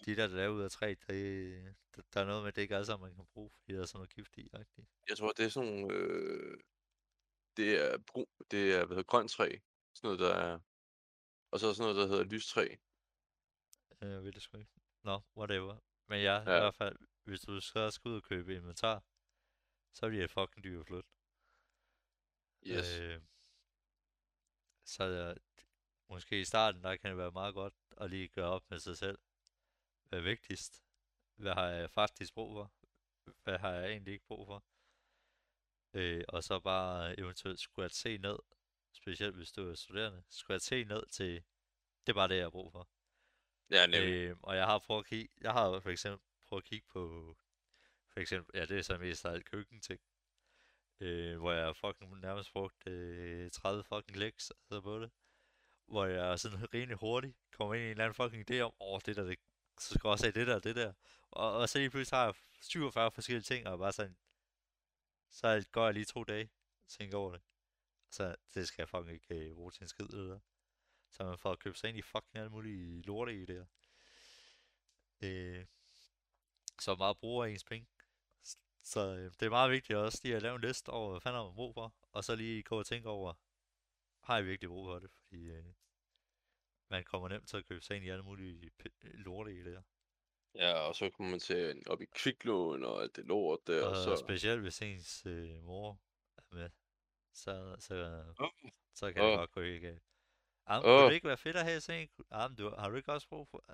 de der er ud af træ, der er noget med, det ikke alle sammen man kan bruge, fordi der er sådan noget gift i. Rigtigt. Jeg tror, det er sådan nogle, det er hvad hedder, grønt træ, sådan noget, der er, og så er sådan noget, der hedder lystræ. Jeg ved det sgu ikke. Nå, whatever. Men jeg i hvert fald, hvis du så skal ud og købe inventar, så bliver det fucking dyrt at flytte. Yes. Så måske i starten, der kan det være meget godt at lige gøre op med sig selv. Hvad er vigtigst? Hvad har jeg faktisk brug for? Hvad har jeg egentlig ikke brug for? Og så bare eventuelt skulle se ned, specielt hvis du er studerende, skulle se ned til, det er bare det, jeg har brug for. Ja, nemlig. Og jeg har prøvet at kigge, på, for eksempel, ja, det er så mest af alt køkkenting, hvor jeg fucking nærmest brugte 30 fucking læks altså på det, hvor jeg sådan rimelig hurtigt kommer ind i en eller anden fucking idé om, det der, det, så skal jeg også have det der, det der, og så lige pludselig har jeg 47 forskellige ting, og bare sådan, så går jeg lige 2 dage, tænker over det, så det skal jeg fucking ikke bruge til en skid, det der. Så man får købt sig ind i fucking alle mulige lorte i det her. Så meget bruger af ens penge. Så det er meget vigtigt også lige at lave en liste over, hvad fanden har man brug for. Og så lige gå og tænke over, har jeg virkelig brug for det? Fordi man kommer nemt til at købe sig ind i alle mulige lorte i det her. Ja, og så kommer man til op i kviklån og alt det lort der. Og så... specielt hvis ens mor er med, så kan det godt gå helt galt. Kunne det ikke være fedt at have sådan en? Har du ikke også brug for...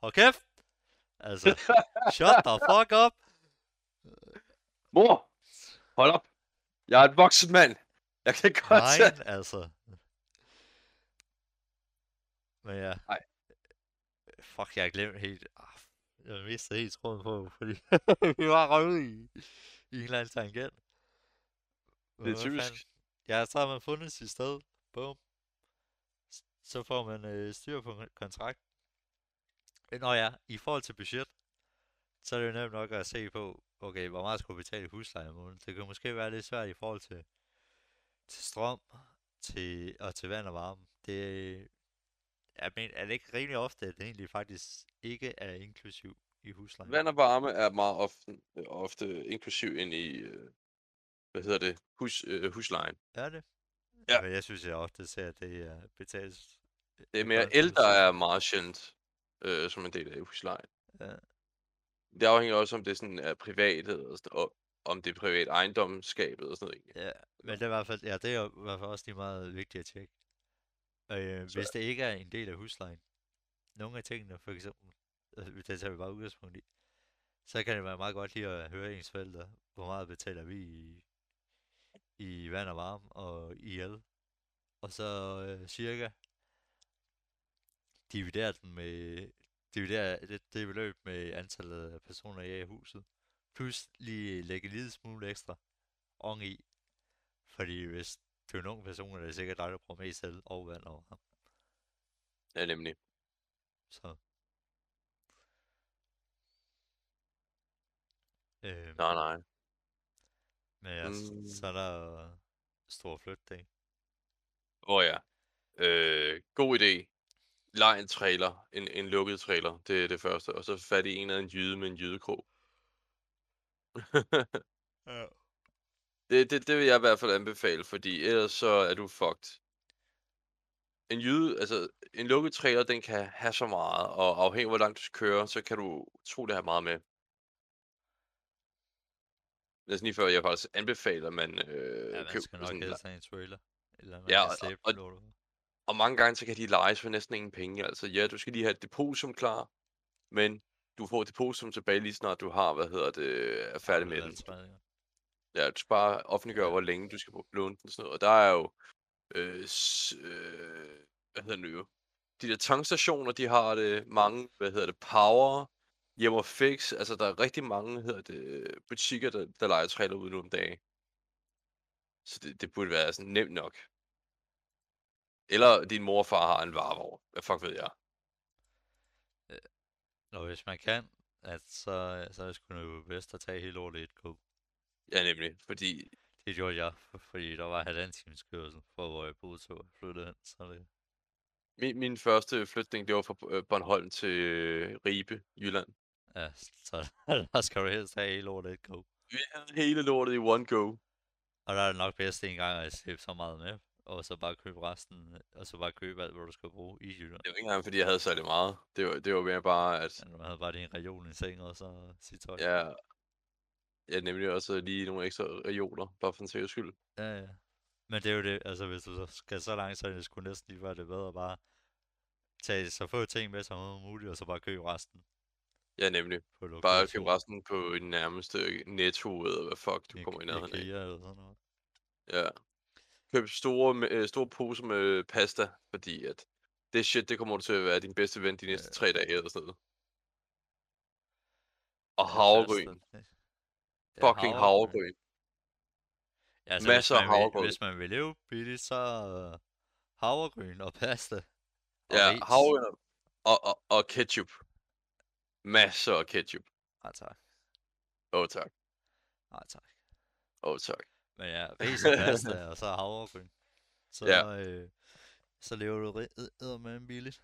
Hold kæft! Altså, shut the fuck up! Mor! Hold op! Jeg er en voksen mand! Jeg kan godt tage... Nej, altså... Men ja... Nej. Fuck, jeg har glemt helt... Jeg mistede helt tråden på, fordi... vi var røvet i en eller anden tangent. Det er typisk. Ja, så har man fundet sit sted. Boom. Så får man styr på kontrakten. Nå ja, i forhold til budget, så er det jo nemt nok at se på, okay, hvor meget skal vi betale i husleje om måneden. Det kan måske være lidt svært i forhold til strøm og til vand og varme. Det, jeg mener, er det ikke rimelig ofte, at det egentlig faktisk ikke er inklusiv i huslejen? Vand og varme er meget ofte inklusiv ind i, huslejen. Er det? Ja. Men jeg synes, jeg ofte ser, at det er betales... Det er mere el, der er meget sjældent som en del af huslejen. Ja. Det afhænger også, om det sådan er privat, og om det er privat ejendomsskabet og sådan noget. Egentlig. Ja, men det er i hvert fald, det er jo i hvert fald også lige meget vigtigt at tjekke. Hvis det ikke er en del af huslejen, nogle af tingene, for eksempel, det tager vi bare udgangspunkt i, så kan det være meget godt lige at høre ens forældre, hvor meget betaler vi i vand og varme og i el, og så cirka dividere det beløb med antallet af personer jeg er i huset, plus lige lægge en lille smule ekstra on i, fordi hvis du er en ung person, er det sikkert dig, der bruger mest el og vand over ham. Ja, nemlig. Så. Nej. Men så er der stor flytdag. Ja. God idé. Lej en trailer. En lukket trailer. Det er det første. Og så fat i en eller anden jyde med en jydekrog. Ja. Det vil jeg i hvert fald anbefale, fordi ellers så er du fucked. En lukket trailer, den kan have så meget, og afhængig af hvor langt du skal køre, så kan du tro det her meget med. Næsten lige før, jeg faktisk anbefaler, at man man skal nok have sådan en trailer. Eller man og mange gange, så kan de lejes for næsten ingen penge. Altså ja, du skal lige have et depositum klar, men du får et depositum tilbage lige snart du har, er færdig med den. Ja, du skal bare offentliggøre, hvor længe du skal låne den og sådan noget. Og der er jo, de der tankstationer, de har det mange, Power, Hjem Fix, altså der er rigtig mange, butikker, der leger trailer ud nu om dagen. Så det burde være sådan nemt nok. Eller din mor og far har en varevogn. Hvad fuck ved jeg? Nå, hvis man kan, så er det sgu noget bedst at tage hele lortet i et kub. Ja, nemlig, fordi... Det gjorde jeg, fordi der var halvanden times kørsel for, hvor jeg boede, så jeg flyttede hen, så det... Min første flytning, det var fra Bornholm til Ribe, Jylland. Ja, så der skal du helst have hele lortet i et kub. Vi havde hele lortet i one go. Og der er det nok bedst en gang at slippe så meget med, og så bare købe resten, og så bare købe alt, hvad du skal bruge i Jylland. Det var ikke engang, fordi jeg havde særlig meget. Det var mere bare, at... Ja, man havde bare din reol i sengen, og så sit tøj. Ja. Ja, nemlig også lige nogle ekstra reoler, bare for en seriøs skyld. Ja, ja. Men det er jo det, altså hvis du så skal så langt, så det skulle næsten lige være det bedre, bare tage så få ting med som muligt, og så bare købe resten. Ja, nemlig. Bare købe resten på den nærmeste Netto, eller hvad fuck du kommer i nærheden af. Eller sådan noget. Ja. Køb store poser med pasta, fordi at det shit, det kommer du til at være din bedste ven de næste 3 dage eller sådan noget. Og havregryn. Fucking havregryn. Ja, altså, masser af havregryn. Hvis man vil leve billigt, så havregryn og pasta. Og ja, havregryn og ketchup. Masser af ketchup. Nej tak. Åh tak. Nej tak. Åh tak. Men ja, ris og pasta, og så havregryn. Så, ja. Så lever du eddermame billigt.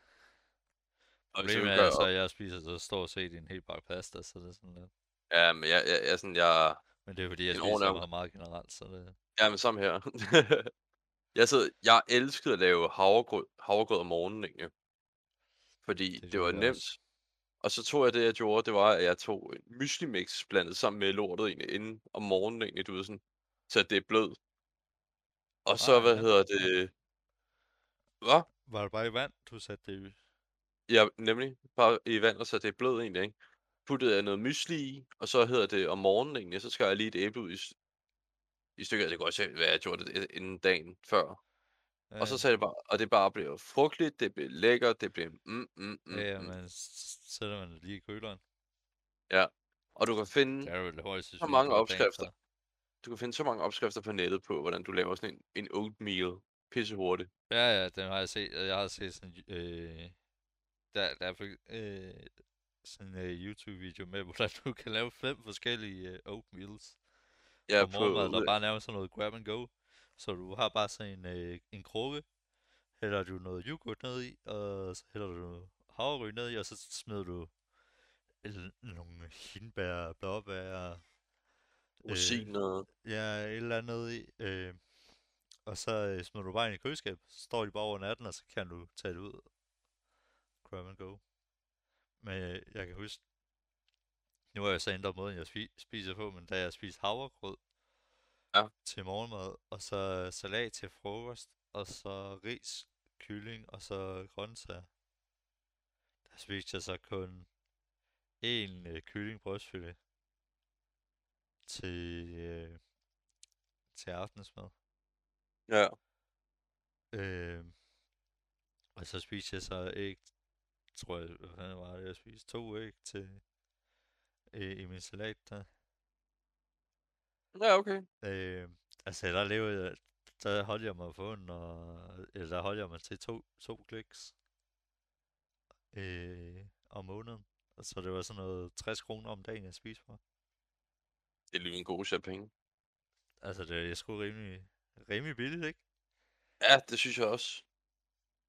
Problemet er altså, at jeg spiser så stort set en helt bakke pasta, så det er sådan lidt... Ja, men jeg sådan, jeg... Men det er fordi, jeg spiser så meget generelt, så det... Ja, men sammen her. Jeg elskede at lave havregrød om morgenen, ikke? Fordi det var nemt. Også. Og så tog jeg det, jeg gjorde, det var, at jeg tog en myslimix blandet sammen med lortet egentlig, inden om morgenen egentlig, du ved sådan... Så det er blød. Og så, Hvad? Var det bare i vand, du satte det i? Ja, nemlig. Bare i vand, og så det er blød egentlig, ikke? Puttede jeg noget mysli i, og så om morgenen egentlig, så skar jeg lige et æble ud i stykker. Det kan også være, jeg gjorde det inden dagen før. Ja. Og så sagde det bare, og det bare blev frugtligt, det blev lækkert, det blev Ja, men sætter man det lige i køleren. Ja, og du kan finde så mange opskrifter. Du kan finde så mange opskrifter på nettet på, hvordan du laver sådan en oatmeal pissehurtigt. Ja, den har jeg set. Jeg har set sådan en sådan en YouTube-video med, hvordan du kan lave 5 forskellige oatmeals. Ja, på morgenmad, der bare nærmest sådan noget grab and go. Så du har bare sådan en krukke, hælder du noget yoghurt ned i, og så hælder du havregryn ned i, og så smider du nogle hindbær, blåbær... Rosiner. Ja, et eller andet i. Og så smider du bare ind i køleskabet, så står de bare over natten, og så kan du tage det ud. Grab and go. Men jeg kan huske, nu har jeg så ændret måden, jeg spiser på, men da jeg spiste havregrød til morgenmad, og så salat til frokost, og så ris, kylling, og så grøntsager. Der spiste jeg så kun én kylling-brystfilet til aftensmad. Ja. Og så spiste jeg så æg, tror jeg, hvad fanden var det, jeg spiste 2 æg til i min salat der. Ja, okay. Der holdt jeg mig på en, eller der holdt jeg mig til 2 kliks om måneden. Så det var sådan noget 60 kroner om dagen, jeg spiste for. Det er lige en god sæt penge. Altså, det er sgu rimelig billigt, ikke? Ja, det synes jeg også.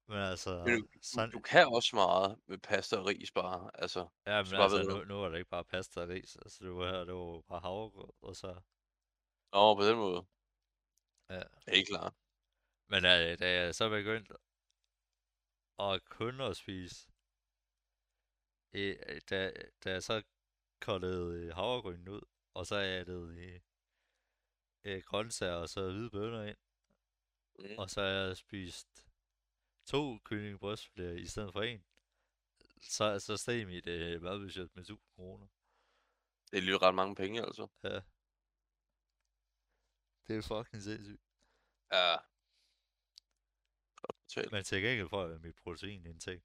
Men altså... Men du kan også meget med pasta og ris bare, altså... Ja, men altså, nu var det ikke bare pasta og ris, altså det var bare havregrød, og så... Nå, på den måde. Ja. Helt klart. Men da jeg så begyndte at kun at spise... Da jeg så koldede havregrøden ud, og så ædede grøntsager og så hvide bønner ind, og så har jeg spist 2 kyllingebrystfileter i stedet for 1, så steg mit madbudget med 1.000 kroner. Det er lige ret mange penge, altså. Ja. Det er fucking sindssygt. Ja. betale. Men til gengæld får jeg mit proteinindtag.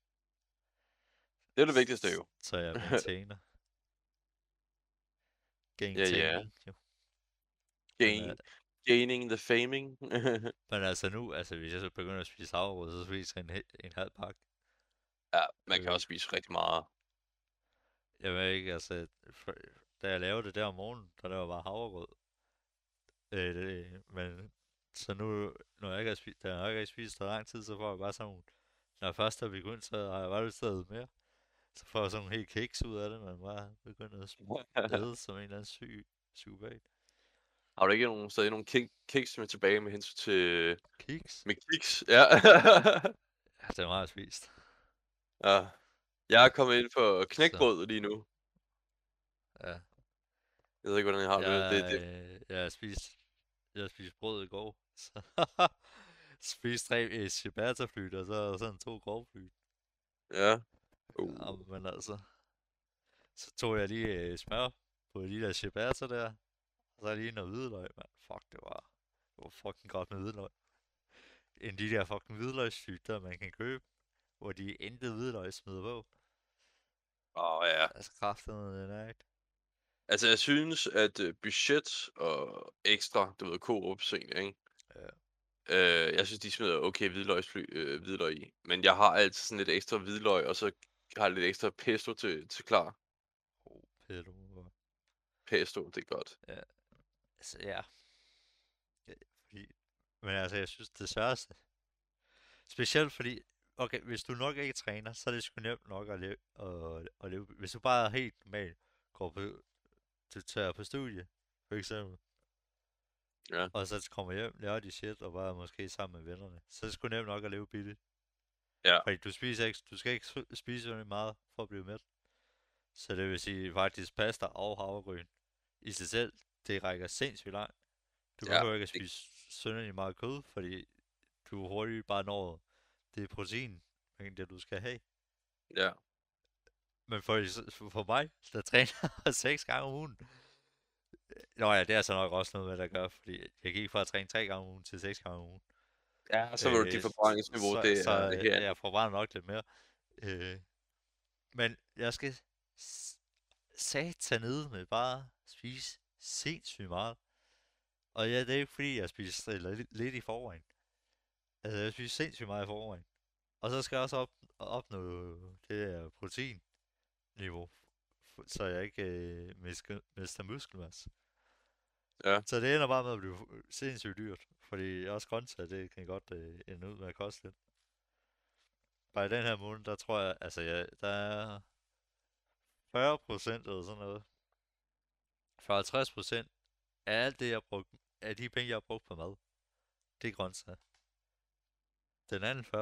Det er det vigtigste jo. Så jeg maintainer. Gaining the faming. Men altså nu, altså hvis jeg så begynder at spise havregrød, så spiser jeg en halv pakke. Ja, man kan også spise rigtig meget. Jeg ved ikke, altså, da jeg lavede det der om morgenen, der var bare havregrød. Men så nu, når jeg ikke har spist, da jeg ikke har spist der lang tid, så får jeg bare sådan, når først er begyndt, så har jeg bare lyst til at æde mere. Så får jeg sådan nogle helt kiks ud af det, man bare begynder at spise som en eller anden syg. Har du ikke nogen, stadig nogle kiks med tilbage med hensyn til... Kiks? Med kiks, ja. Ja, det er meget spist. Ja. Jeg er kommet ind for knækbrød lige nu. Ja. Jeg ved ikke, hvordan jeg har det. Jeg spiste brød i går. Spiste 3 ciabattaflyt, og så sådan 2 grovflyt. Ja. Men altså... Så tog jeg lige smør på de der ciabatta der. Og så lige noget hvidløg, mand. Fuck, det var fucking godt med hvidløg. End de der fucking hvidløgssygt, der man kan købe. Hvor de intet hvidløg smider på. Ja. Altså kraftedeme det er ikke. Altså jeg synes, at budget og ekstra, du ved, Coop egentlig, ikke? Ja. Jeg synes, de smider okay hvidløg i. Men jeg har altid sådan lidt ekstra hvidløg, og så har jeg lidt ekstra pesto til klar. Pesto, det er godt. Ja. Altså, ja. Men altså, jeg synes, det er sværeste. Specielt fordi, okay, hvis du nok ikke træner, så er det sgu nemt nok at leve. Hvis du bare helt normalt går på, du tager på studie, for eksempel. Ja. Og så kommer hjem, lærer de shit, og bare måske sammen med vennerne. Så er det sgu nemt nok at leve billigt. Ja. Fordi du skal ikke spise meget for at blive mæt. Så det vil sige, faktisk pasta og havregryn i sig selv, det rækker sindssygt langt. Du behøver ikke at spise synderligt meget kød, fordi du hurtigt bare når det protein, det du skal have. Ja. Men for mig, der træner 6 gange om ugen. Nå ja, det er så nok også noget med, der gør, fordi jeg gik fra at træne 3 gange om ugen til 6 gange om ugen. Ja, så var du dit forbrændingsniveau, det er. Jeg forbrænder nok lidt mere. Men jeg skal satanede med bare spise sindssygt meget. Og ja, det er ikke fordi jeg spiser lidt i forvejen. Altså jeg spiser sindssygt meget i forvejen. Og så skal jeg også opnå det der proteinniveau, så jeg ikke mister muskelmasse. Ja. Så det ender bare med at blive sindssygt dyrt, fordi også grøntsager, det kan godt ende ud med at koste lidt. Bare i den her måned, der tror jeg, altså der er 40% eller sådan noget. 40-50% af alt det, jeg brugte, af de penge, jeg har brugt på mad, det er grøntsager. Den anden 40%, 30-40%,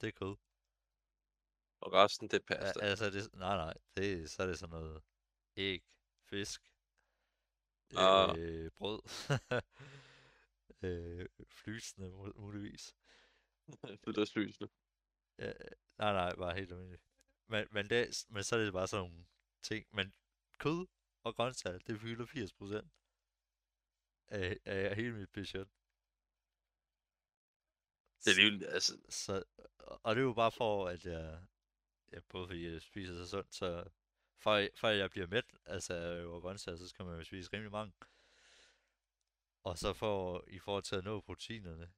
det er kød. Og resten, det er pasta. Altså, så er det sådan noget æg, fisk, brød, flysende muligvis. Det er flysende. Ja, nej, bare helt almindeligt. Men så er det bare sådan nogle ting. Men kød og grøntsager, det fylder 80% af hele mit budget. Det er jo, altså... og det er jo bare for, at jeg både fordi jeg spiser så sundt, så før jeg bliver mæt, altså over grøntsager, så skal man jo spise rimelig mange. Og så i forhold til at nå proteinerne,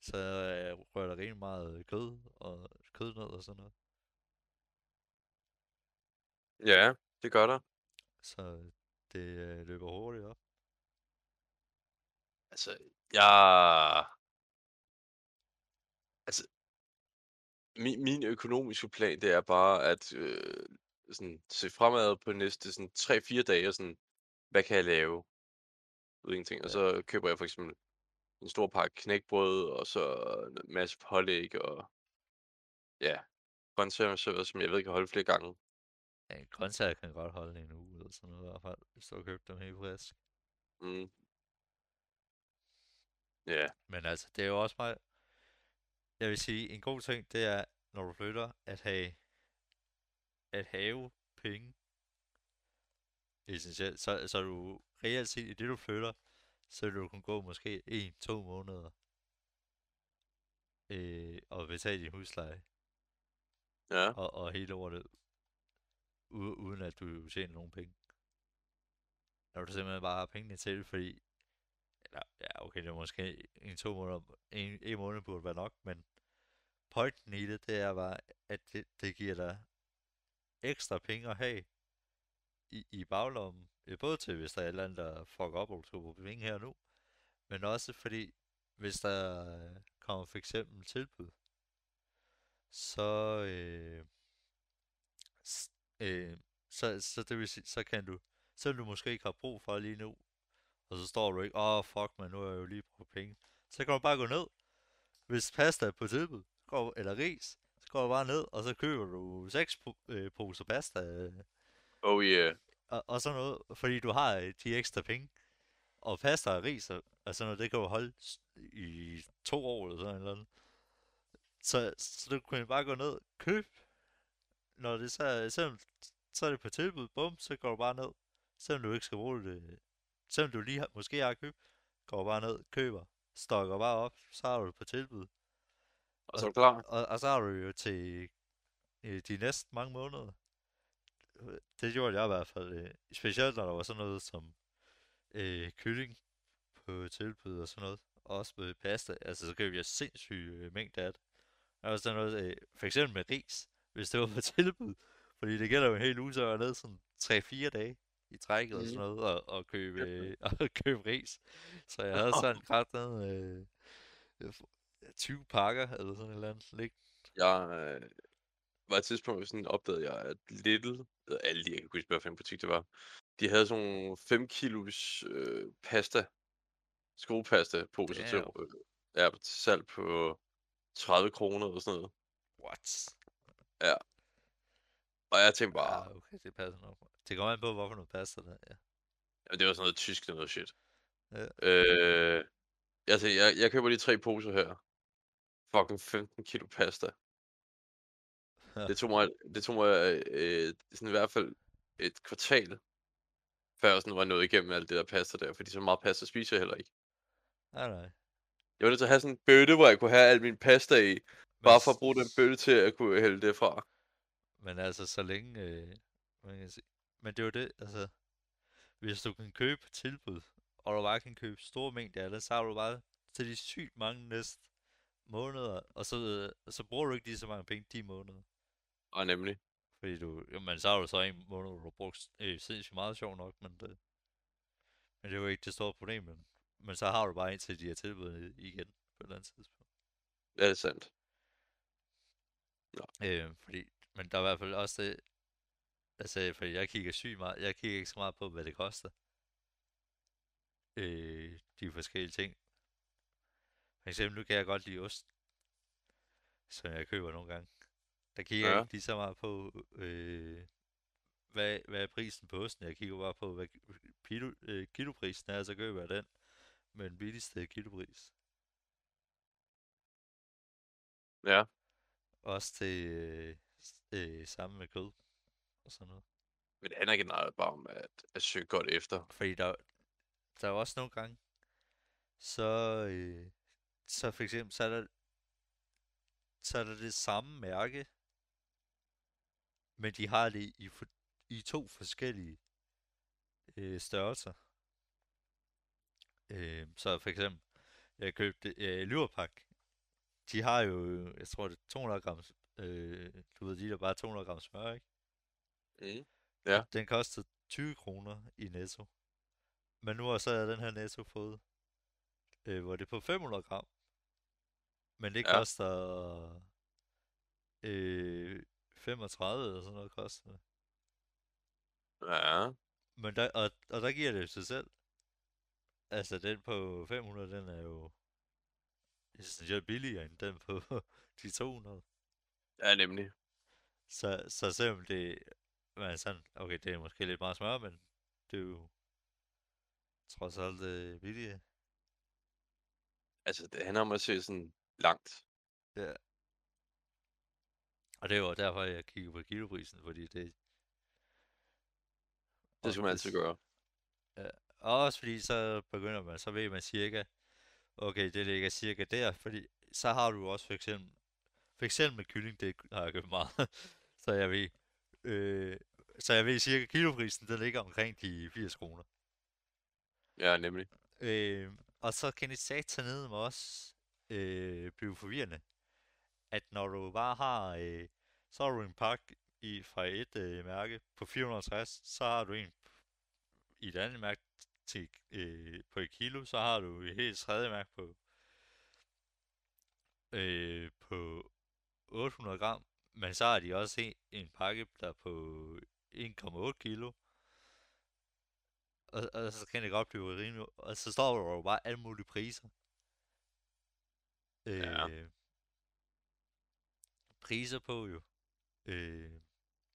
så rører der rigtig meget kød og kødnød og sådan noget. Ja, det gør der. Så det løber hurtigt op. Altså, min økonomiske plan, det er bare at sådan, se fremad på næste sådan 3-4 dage og sådan, hvad kan jeg lave? Ud ingenting. Og så køber jeg for eksempel en stor pakke knækbrød, og så en masse pålæg, og grøntsager, som jeg ved kan holde flere gange. Ja, grøntsager kan godt holde en uge, eller sådan noget i hvert fald, hvis du har købt dem helt frisk. Mm. Ja. Men altså, det er jo også meget... Jeg vil sige, en god ting, det er, når du flytter, at have penge. Essentielt, så er du reelt set, i det du flytter, så ville du kunne gå måske 1-2 måneder og betale din husleje. Ja. Og hele året uden at du tjener nogen penge. Når du simpelthen bare har pengene til, fordi... Eller, ja, okay, det er måske 1-2 måneder... En måned burde være nok, men... Pointen i det, det er bare, at det giver dig ekstra penge at have i baglommen. Både til, hvis der er et eller andet, der fucker op, og du skal bruge penge her nu. Men også fordi, hvis der kommer for eksempel tilbud, så det vil sige, så kan du... Selvom du måske ikke har brug for lige nu, og så står du ikke, fuck man, nu har jeg jo lige brugt penge. Så kan du bare gå ned. Hvis pasta er på tilbud, eller ris, så går du bare ned, og så køber du 6 poser pasta. Oh yeah. Og sådan noget, fordi du har de ekstra penge. Og pasta og ris og sådan noget, det kan du holde i 2 år eller sådan noget. Så du kan bare gå ned, købe, når det så er det på tilbud, bum, så går du bare ned. Selvom du ikke skal bruge det, selvom du lige måske har købt, går bare ned, køber, stokker bare op, så har du det på tilbud. Og så er du klar. Og så har du jo til de næste mange måneder. Det gjorde jeg i hvert fald. Specielt når der var sådan noget som kylling på tilbud og sådan noget. Også med pasta, altså så købte jeg sindssyge mængder af det. Der var sådan noget, for eksempel med ris, hvis det var på tilbud. Fordi det gælder jo en hel uge, så jeg var nede sådan 3-4 dage i trækket og sådan noget, og købe ris. Så jeg havde sådan kraften 20 pakker eller sådan et eller andet liggende. Jeg var et tidspunkt, sådan opdagede jeg, at Lidl, eller Aldi, jeg kan ikke huske, hvad for en butik det var, de havde sådan nogle 5 kilos pasta, skruepasta-poser til salg på 30 kroner eller sådan noget. What? Ja. Og jeg tænkte bare... Ja, okay, det passer nok. Det kommer an på, hvorfor noget passer der, ja. Jamen, det var sådan noget tysk noget shit. Ja. Altså, jeg køber de 3 poser her. Fucking 15 kilo pasta. Ja. Det tog mig sådan i hvert fald et kvartal, før jeg sådan var nået igennem alt det der pasta der, fordi så meget pasta spiser jeg heller ikke. Nej. Jeg var nødt til at have sådan en bøtte, hvor jeg kunne have al min pasta i, bare for at bruge den bøtte til at kunne hælde det fra. Men altså, så længe, man kan sige. Men det er jo det, altså, hvis du kan købe tilbud, og du bare kan købe store mængder af det, så har du bare til de sygt mange næste måneder, og så bruger du ikke lige så mange penge de måneder. Og nemlig. Fordi så har du så en måned, hvor du brugt sindssygt meget sjov nok, men det er jo ikke det store problem, men så har du bare en til de her tilbud igen, på et eller andet tidspunkt. Ja, det er sandt. Ja. Men der er i hvert fald også det, altså, fordi jeg kigger sygt meget, jeg kigger ikke så meget på, hvad det koster. De forskellige ting. For eksempel, nu kan jeg godt lide ost, som jeg køber nogle gange. Der kigger jeg ikke lige så meget på, hvad er prisen på osten. Jeg kigger bare på, hvad kiloprisen er, så køber jeg den med den billigste kilopris. Ja. Også til... sammen med kød og sådan noget. Men det handler generelt bare om at søge godt efter. Fordi der er også nogle gange, så for eksempel, så er der det samme mærke, men de har det i 2 forskellige størrelser. Så for eksempel, jeg købte Lurpak. De har jo, jeg tror det er 200 gram. Du ved, de der bare 200 gram smør, ikke? Ja. Den kostede 20 kroner i Netto. Men nu har så den her Netto fået, hvor det er på 500 gram. Men det koster 35 eller sådan noget koster det. Ja. Men der giver det jo sig selv. Altså den på 500, den er jo essentielt billigere end den på de 200. Ja, nemlig. Så selvom det er sådan, okay, det er måske lidt meget smør, men det er jo trods alt billigere. Altså, det handler om at se sådan langt. Ja. Og det var derfor, jeg kiggede på kiloprisen, fordi det skal man altid gøre. Ja, Også fordi så begynder man, så ved man cirka, okay, det ligger cirka der, fordi så har du også for eksempel med kylling, det har jeg købt meget, så jeg ved cirka kiloprisen, den ligger omkring de 80 kroner. Ja, nemlig. Og så kan det satanede mig også blive forvirrende, at når du bare har, så har du en pakke fra et mærke på 450, så har du en i et andet mærke til, på et kilo, så har du et helt tredje mærke på 800 gram, men så har de også en pakke der på 1,8 kilo. Og så kan det godt blive rimeligt, og så står der jo bare alle mulige priser. Ja. Priser på jo.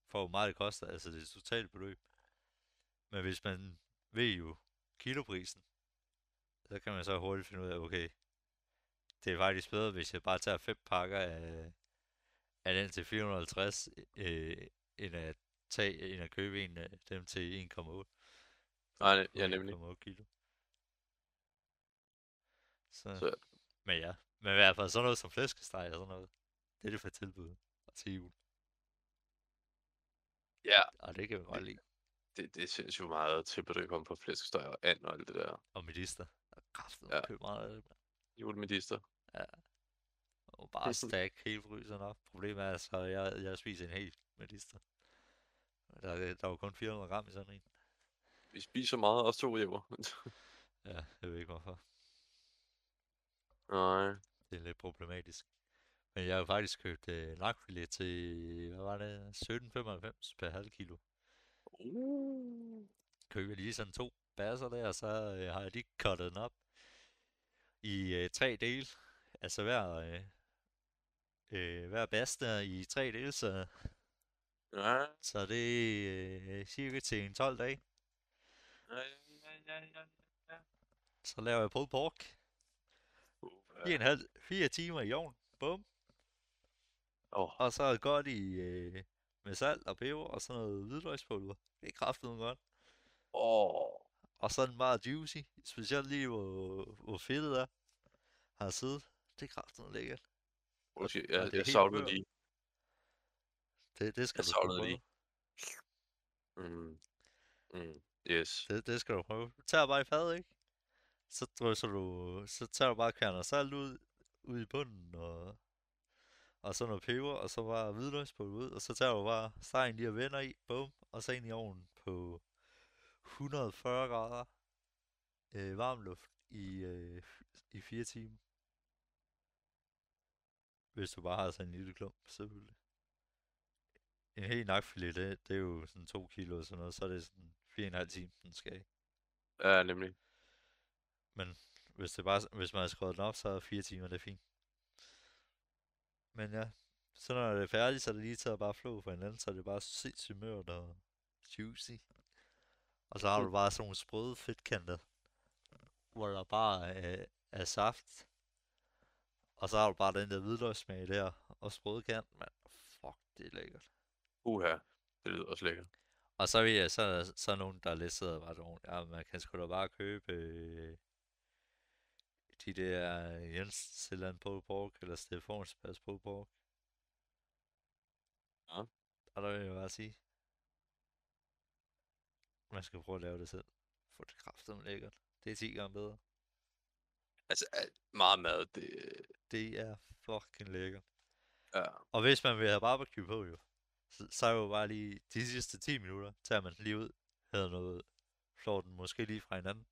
For hvor meget det koster, altså det er et totalt beløb. Men hvis man ved jo kiloprisen, så kan man så hurtigt finde ud af, okay, det er faktisk bedre, hvis jeg bare tager 5 pakker af den til 450, end at købe en af dem til 1,8. Nej, ja, nemlig. Kilo. Så. Men ja, men i hvert fald sådan noget som flæskesteg og sådan noget, det er det for tilbud til jul. Ja. Og det kan vi godt lide. Det synes jo meget tilbud, der kommer på flæskesteg og and og alt det der. Og medister. Og kraften, ja. Køber meget af det. Julemedister. Ja. Og bare stak hele fryseren op. Problemet er så, at jeg spiser en hel medister. Der var kun 400 gram i sådan en. Vi spiser meget, også 2 jæver. Ja, jeg ved ikke hvorfor. Nej. Det er lidt problematisk. Men jeg har jo faktisk købt lakfilet til, hvad var det, 17,95 per halv kilo. Køber lige sådan 2 basser der, og så har jeg lige cuttet den op i 3 dele. Altså hver bas der i 3 dele, så... Ja. Så det er cirka til en 12 dage. Ja. Så laver jeg pulled pork. 4 timer i ovnen. Bum. Og så godt i med salt og peber og sådan noget hvidløgspulver. Det er kraftedeme godt. Og sådan meget juicy. Specielt lige hvor fedtet er. Har siddet. Det er kraftedeme lækkert. Okay, jeg savlede lige. Det skal jeg du savlede lige. Yes. Det skal du prøve. Du tager bare i fadet, ikke? Så drysser du... Så tager du bare kerner salt ud i bunden, og så noget peber, og så bare hvidløgspulver ud, og så tager du bare stegen lige og vender i, bum, og så ind i ovnen på 140 grader varm luft i 4 timer. Hvis du bare har sådan en lille klump, selvfølgelig. En hel nakfilet, det er jo sådan 2 kilo og sådan noget, så er det sådan 4,5 timer, den skal af. Ja, nemlig. Men hvis man har skåret den op, så er 4 timer, det er fint. Men ja, så når det er færdigt, så er det lige til at bare flå for hinanden, så er det bare sindssygt mørt og juicy. Og så har du bare sådan nogle sprøde fedtkanter, hvor der bare er saft. Og så har du bare den der hvidløgssmag der, og sprøde kant, man, fuck, det er lækkert. Uha, det lyder også lækkert. Og så ved jeg, så er nogen, der lidt sidder og bare ja, man kan sgu da bare købe de der Jensland pulled pork, eller Stefans pulled pork. Ja. Og der vil jeg bare sige, man skal prøve at lave det selv. For det kraftedeme lækkert. Det er 10 gange bedre. Altså, meget mad, det er fucking lækkert. Ja. Og hvis man vil have barbecue på, jo. Så er jo bare lige de sidste 10 minutter, tager man lige ud, havde noget, flår den måske lige fra hinanden.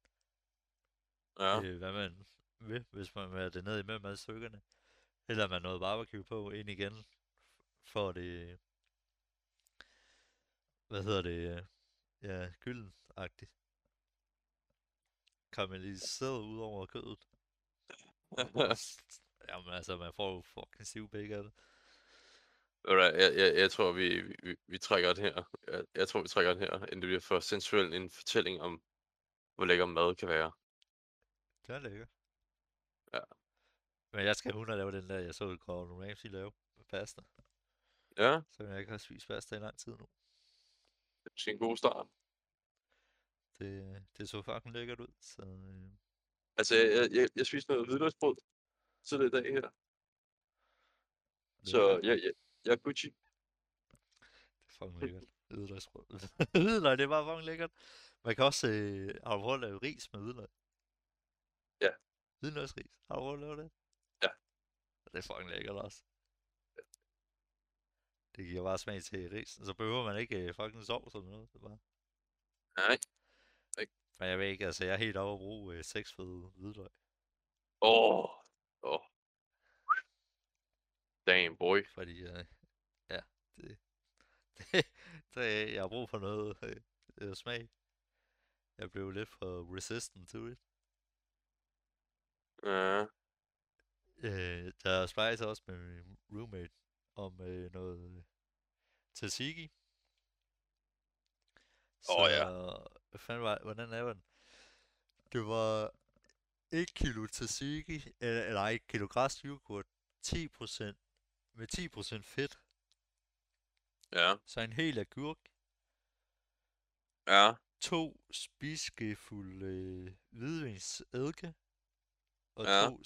Ja. Hvad man vil, hvis man vil have det ned imellem alle stykkerne. Eller man noget barbecue på ind igen, for det, ja, gylden-agtigt. Karamelliseret ud over kødet. Jamen altså, man får jo fucking stiv begge af det. Jeg tror, vi trækker den her. Jeg tror, vi trækker den her, inden det bliver for sensuelt en fortælling om, hvor lækker mad kan være. Det er lækkert. Ja. Men jeg skal hunde at lave den der, jeg så Gordon Ramsay lave med pasta. Ja. Så jeg ikke har spist pasta i lang tid nu. Det er en god start. Det så fucking lækkert ud, så... Altså, jeg spiste noget hvidløgsbrød til det dag her. Så jeg er Gucci. Det er fucking lækkert. Hvidløgsbrød. Hvidløg, det er bare fucking lækkert. Man kan også... har du prøvet at lave ris med hvidløg? Ja. Hvidløgsris. Har du prøvet at lave det? Ja. Det er fucking lækkert også. Ja. Det giver bare smag til ris. Så behøver man ikke fucking sovs eller noget. Det bare... Nej. Men jeg ved ikke, altså jeg er helt over at bruge 6 fede hvidløg. Åh. Damn boy. Fordi, ja, det jeg har brug for noget smag. Jeg blev lidt for resistant to it. Ja. Der spejser også med min roommate om noget tzatziki. Hvad fanden var, hvordan er den? Det var 1 kilo tzatziki, eller 1 kilo græsk yoghurt, 10% med 10% fedt. Ja. Så en hel agurk. Ja. 2 spiseskefulde hvidvinsadike. Og 2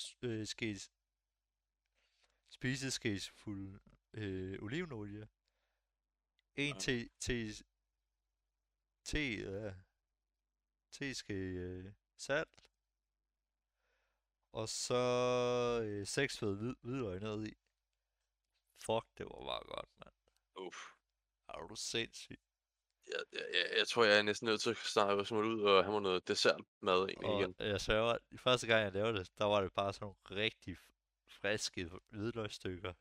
spiseskefulde olivenolie. 1 teske salt. Og så 6 fede hvidløg ned i. Fuck, det var bare godt, mand. Uff. Er du sindssyg? Jeg tror, jeg er næsten nødt til at snakke smule ud og have mig noget dessertmad egentlig igen. Jeg sørger, at første gang, jeg lavede det, der var det bare sådan nogle rigtig friske hvidløgstykker.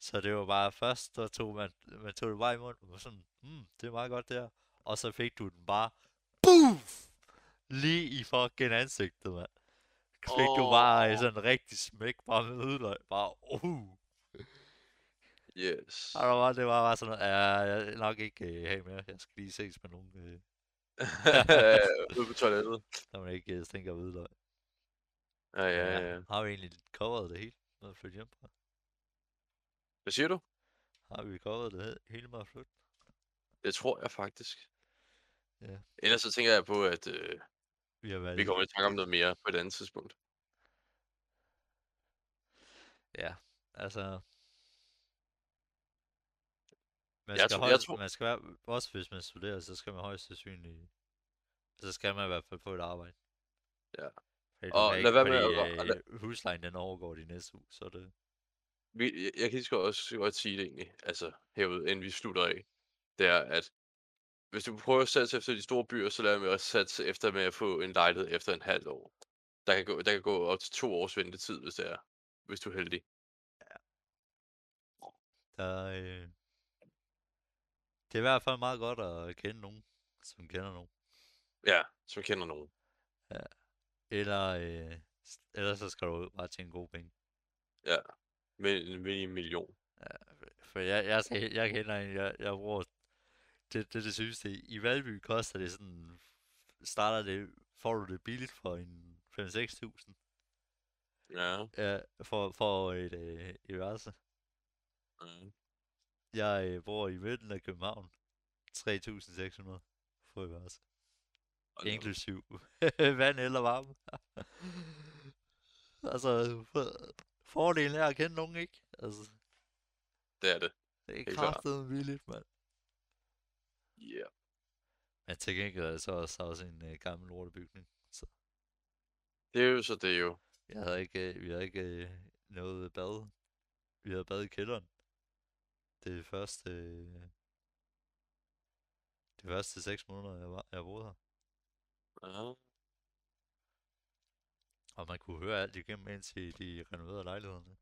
Så det var bare først, der tog man tog det bare i munden, og sådan, det er meget godt der. Og så fik du den bare, BOOF! Lige i fucking ansigtet, mand. Fik du bare sådan en rigtig smæk, bare med hvidløg, bare, Yes. Og det var bare sådan noget, jeg er nok ikke have mere, jeg skal lige ses med nogen. Ude på toilettet. Når man ikke stinker af hvidløg. Ja. Har vi egentlig coveret det hele, med at flytte hjem på? Hvad siger du? Har vi coveret det hele med at flytte? Det tror jeg faktisk. Ja. Ellers så tænker jeg på, at vi kommer til at snakke om noget mere på et andet tidspunkt. Ja, altså... Man skal være... Også hvis man studerer, så skal man højst sandsynligt... Så skal man i hvert fald på et arbejde. Ja. Og lad være med at... huslejen den overgår de næste uge, så det... Jeg kan lige også godt sige det egentlig, altså herude, inden vi slutter af. Det er, at hvis du prøver at satse efter de store byer, så lader man også satse efter med at få en lejlighed efter en halv år. Der kan gå op til 2 års ventetid, hvis det er. Hvis du er heldig. Ja. Det er i hvert fald meget godt at kende nogen, som kender nogen. Ja, som kender nogen. Ja. Eller så skal du bare tjene gode penge. Ja, med 1 million. Ja, for jeg kender en, jeg bruger... Det synes det. I Valby koster det sådan... Får du det billigt for en 5-6.000. Ja. Ja, for et værelse. Mm. Jeg bor i midten af København. 3.600 for et værelse. Okay. Inklusiv vand eller varme. Altså, fordelen er at kende nogen, ikke? Altså, det er det. Det er kraftedeme vildt, mand. Ja. Yeah. Men til gengæld er det så også en gammel lortebygning, så... Det er jo. Vi havde ikke noget bad. Vi havde bad i kælderen. De første 6 måneder, jeg boede her. Uh-huh. Og man kunne høre alt igennem, indtil de renoverede lejlighederne.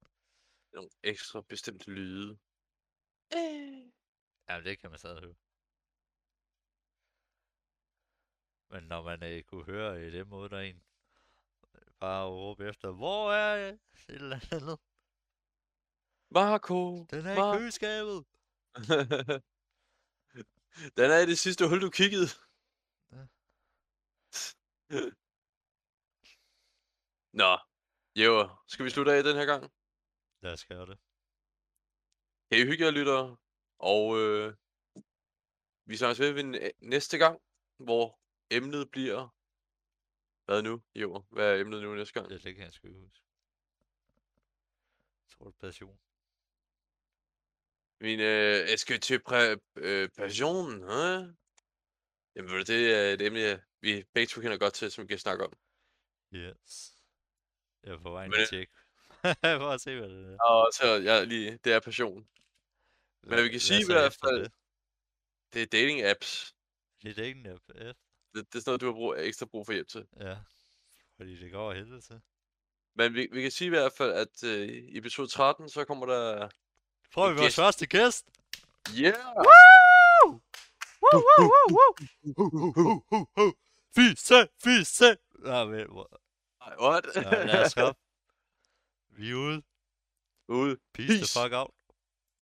Nogle ekstra bestemte lyde. Jamen, det kan man stadig høre. Men når man kunne høre i den måde, der en bare råbe efter, hvor er jeg? Et eller andet. Marco! Den er i køleskabet! Den er i det sidste hul, du kiggede. Ja. Nå. Jo, skal vi slutte af den her gang? Lad os gøre det. Kan I hygge jer, lyttere? Og vi snakkes ved næste gang, hvor Emnet bliver... Hvad nu? Jo, hvad er emnet nu næste gang? Det kan jeg sgu huske. Jeg tror, det er passion. Min, est-ce que tu passion, huh? Jamen, det er et emne, vi begge to kender godt til, som vi kan snakke om. Yes. Jeg er på vej til at tjekke. For at se, hvad det er. Og så, jeg lige, det er passion. Men vi kan sige i hvert fald, det er dating apps. Det er dating apps, ja. Det er sådan noget, du har ekstra brug for hjælp til. Ja, fordi det går helvede til. Men vi kan sige i hvert fald, at i episode 13, så kommer der... Prøver vi vores første gæst? Yeah! Woo! Woo, woo, woo, woo! Fise, fise! Nej, men... What? Lad os hoppe. Vi er ude. Peace the fuck out.